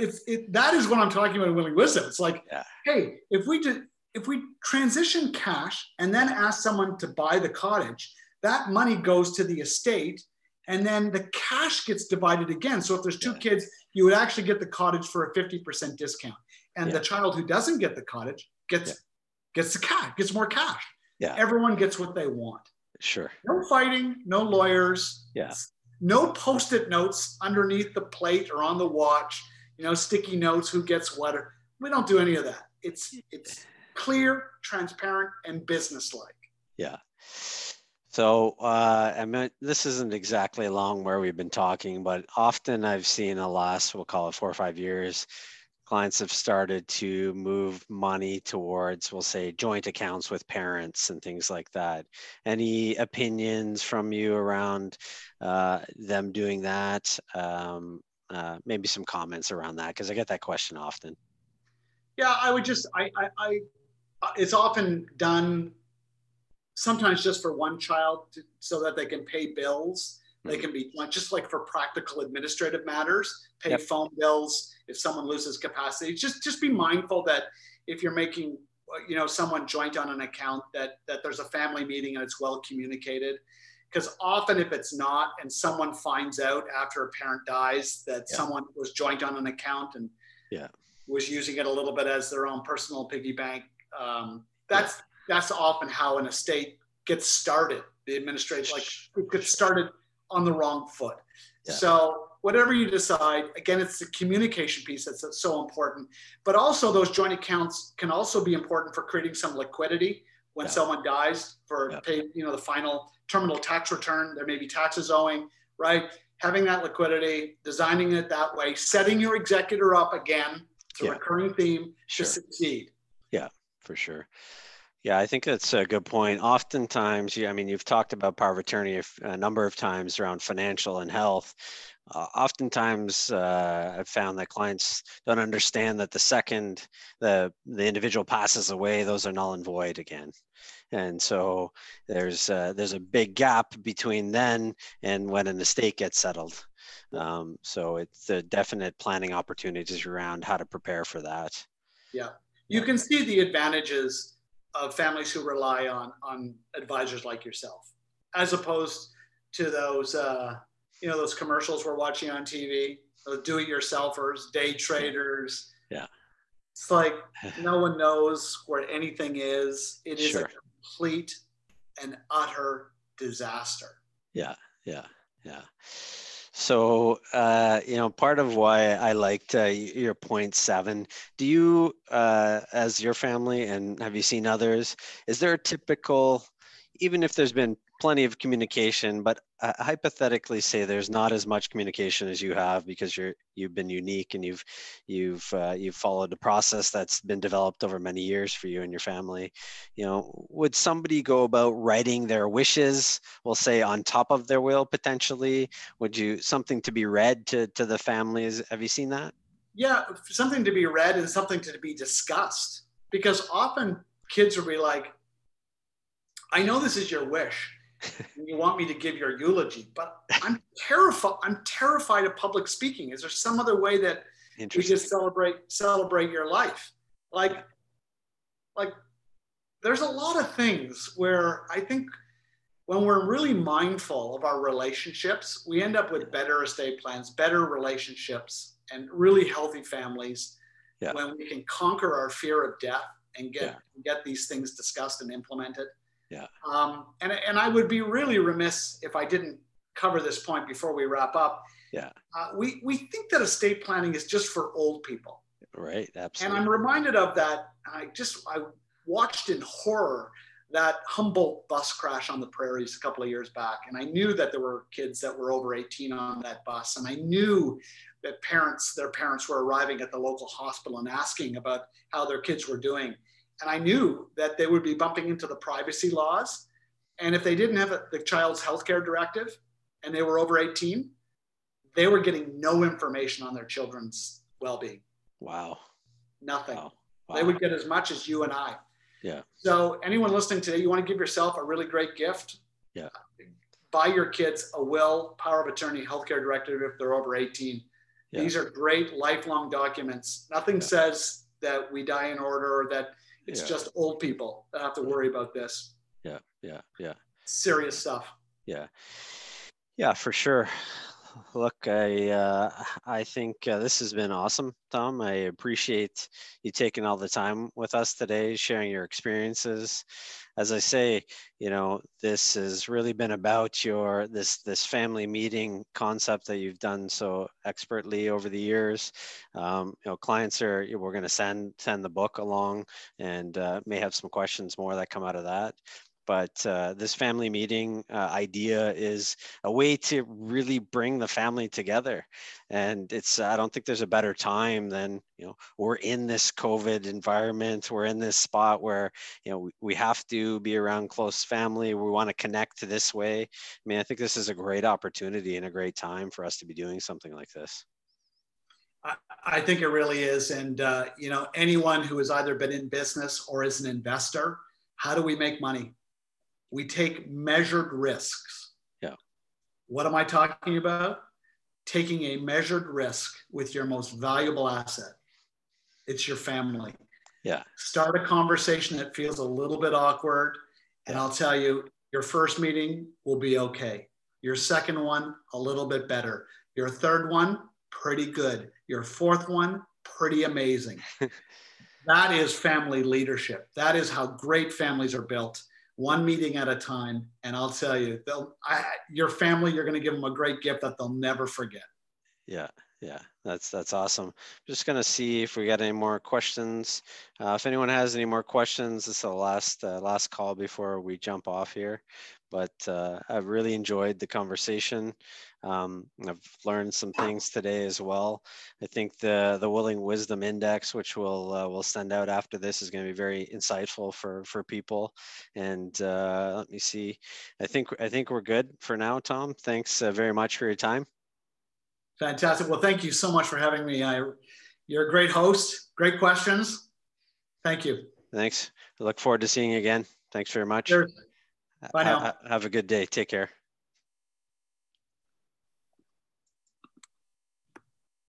That is what I'm talking about in Willing Wisdom. It's like, hey, if we transition cash and then ask someone to buy the cottage, that money goes to the estate, and then the cash gets divided again. So if there's two kids, you would actually get the cottage for a 50% discount. And the child who doesn't get the cottage gets the cash, gets more cash. Yeah. Everyone gets what they want. Sure. No fighting, no lawyers. Yeah. No post-it notes underneath the plate or on the watch, you know, sticky notes, who gets what. We don't do any of that. It's clear, transparent, and businesslike. Yeah. So I mean, this isn't exactly along where we've been talking, but often I've seen the last, we'll call it 4 or 5 years, clients have started to move money towards, we'll say, joint accounts with parents and things like that. Any opinions from you around them doing that? Maybe some comments around that, because I get that question often. Yeah, I would just, it's often done sometimes just for one child so that they can pay bills. They can be just like for practical administrative matters, pay phone bills. If someone loses capacity, just be mindful that if you're making, you know, someone joint on an account, that there's a family meeting and it's well communicated. Because often if it's not, and someone finds out after a parent dies that someone was joint on an account and was using it a little bit as their own personal piggy bank, that's often how an estate gets started. The administration, like, it gets started on the wrong foot. Yeah. So whatever you decide, again, it's the communication piece that's so important. But also those joint accounts can also be important for creating some liquidity when someone dies, for pay, you know, the final terminal tax return. There may be taxes owing, right? Having that liquidity, designing it that way, setting your executor up again. It's a recurring theme to succeed. Yeah, for sure. Yeah, I think that's a good point. Oftentimes, I mean, you've talked about power of attorney a number of times around financial and health. Oftentimes, I've found that clients don't understand that the second the individual passes away, those are null and void again. And so there's a big gap between then and when an estate gets settled. So it's the definite planning opportunities around how to prepare for that. Yeah, you can see the advantages of families who rely on advisors like yourself, as opposed to those, you know, those commercials we're watching on TV, those do-it-yourselfers, day traders. Yeah. It's like, no one knows where anything is. It is a complete and utter disaster. Yeah, yeah, yeah. So, you know, part of why I liked your point 7, do you, as your family, and have you seen others, is there a typical, even if there's been plenty of communication, but hypothetically say there's not as much communication as you have because you've been unique and you've followed the process that's been developed over many years for you and your family, you know, would somebody go about writing their wishes, we'll say, on top of their will potentially? Would you, something to be read to the families? Have you seen that? Yeah, something to be read and something to be discussed, because often kids will be like, I know this is your wish, You want me to give your eulogy, but I'm terrified. I'm terrified of public speaking. Is there some other way that you just celebrate your life? Like there's a lot of things where I think when we're really mindful of our relationships, we end up with better estate plans, better relationships, and really healthy families. Yeah. When we can conquer our fear of death and get these things discussed and implemented. Yeah. And I would be really remiss if I didn't cover this point before we wrap up. Yeah. We think that estate planning is just for old people. Right. Absolutely. And I'm reminded of that. I watched in horror that Humboldt bus crash on the prairies a couple of years back. And I knew that there were kids that were over 18 on that bus. And I knew that their parents were arriving at the local hospital and asking about how their kids were doing. And I knew that they would be bumping into the privacy laws. And if they didn't have the child's healthcare directive and they were over 18, they were getting no information on their children's well-being. Wow. Nothing. Wow. Wow. They would get as much as you and I. Yeah. So anyone listening today, you want to give yourself a really great gift. Yeah. Buy your kids a will, power of attorney, healthcare directive if they're over 18. Yeah. These are great lifelong documents. Nothing says that we die in order or that it's just old people that have to worry about this. Yeah. Yeah. Yeah. Serious stuff. Yeah. Yeah, for sure. Look, I think this has been awesome, Tom. I appreciate you taking all the time with us today, sharing your experiences. As I say, you know, this has really been about your this family meeting concept that you've done so expertly over the years. You know, clients we're going to send the book along, and may have some questions more that come out of that. But this family meeting idea is a way to really bring the family together. And I don't think there's a better time than, you know, we're in this COVID environment, we're in this spot where, you know, we have to be around close family, we want to connect this way. I mean, I think this is a great opportunity and a great time for us to be doing something like this. I think it really is. And, you know, anyone who has either been in business or is an investor, how do we make money? We take measured risks. Yeah. What am I talking about? Taking a measured risk with your most valuable asset. It's your family. Yeah. Start a conversation that feels a little bit awkward. And I'll tell you, your first meeting will be okay. Your second one, a little bit better. Your third one, pretty good. Your fourth one, pretty amazing. That is family leadership. That is how great families are built. One meeting at a time, and I'll tell you, your family, you're going to give them a great gift that they'll never forget. Yeah, yeah, that's awesome. I'm just going to see if we got any more questions. If anyone has any more questions, this is the last call before we jump off here. But I've really enjoyed the conversation. I've learned some things today as well. I think the Willing Wisdom Index, which we'll send out after this, is going to be very insightful for people. And let me see. I think we're good for now, Tom. Thanks very much for your time. Fantastic. Well, thank you so much for having me. You're a great host. Great questions. Thank you. Thanks. I look forward to seeing you again. Thanks very much. Sure. Bye now. Have a good day. Take care.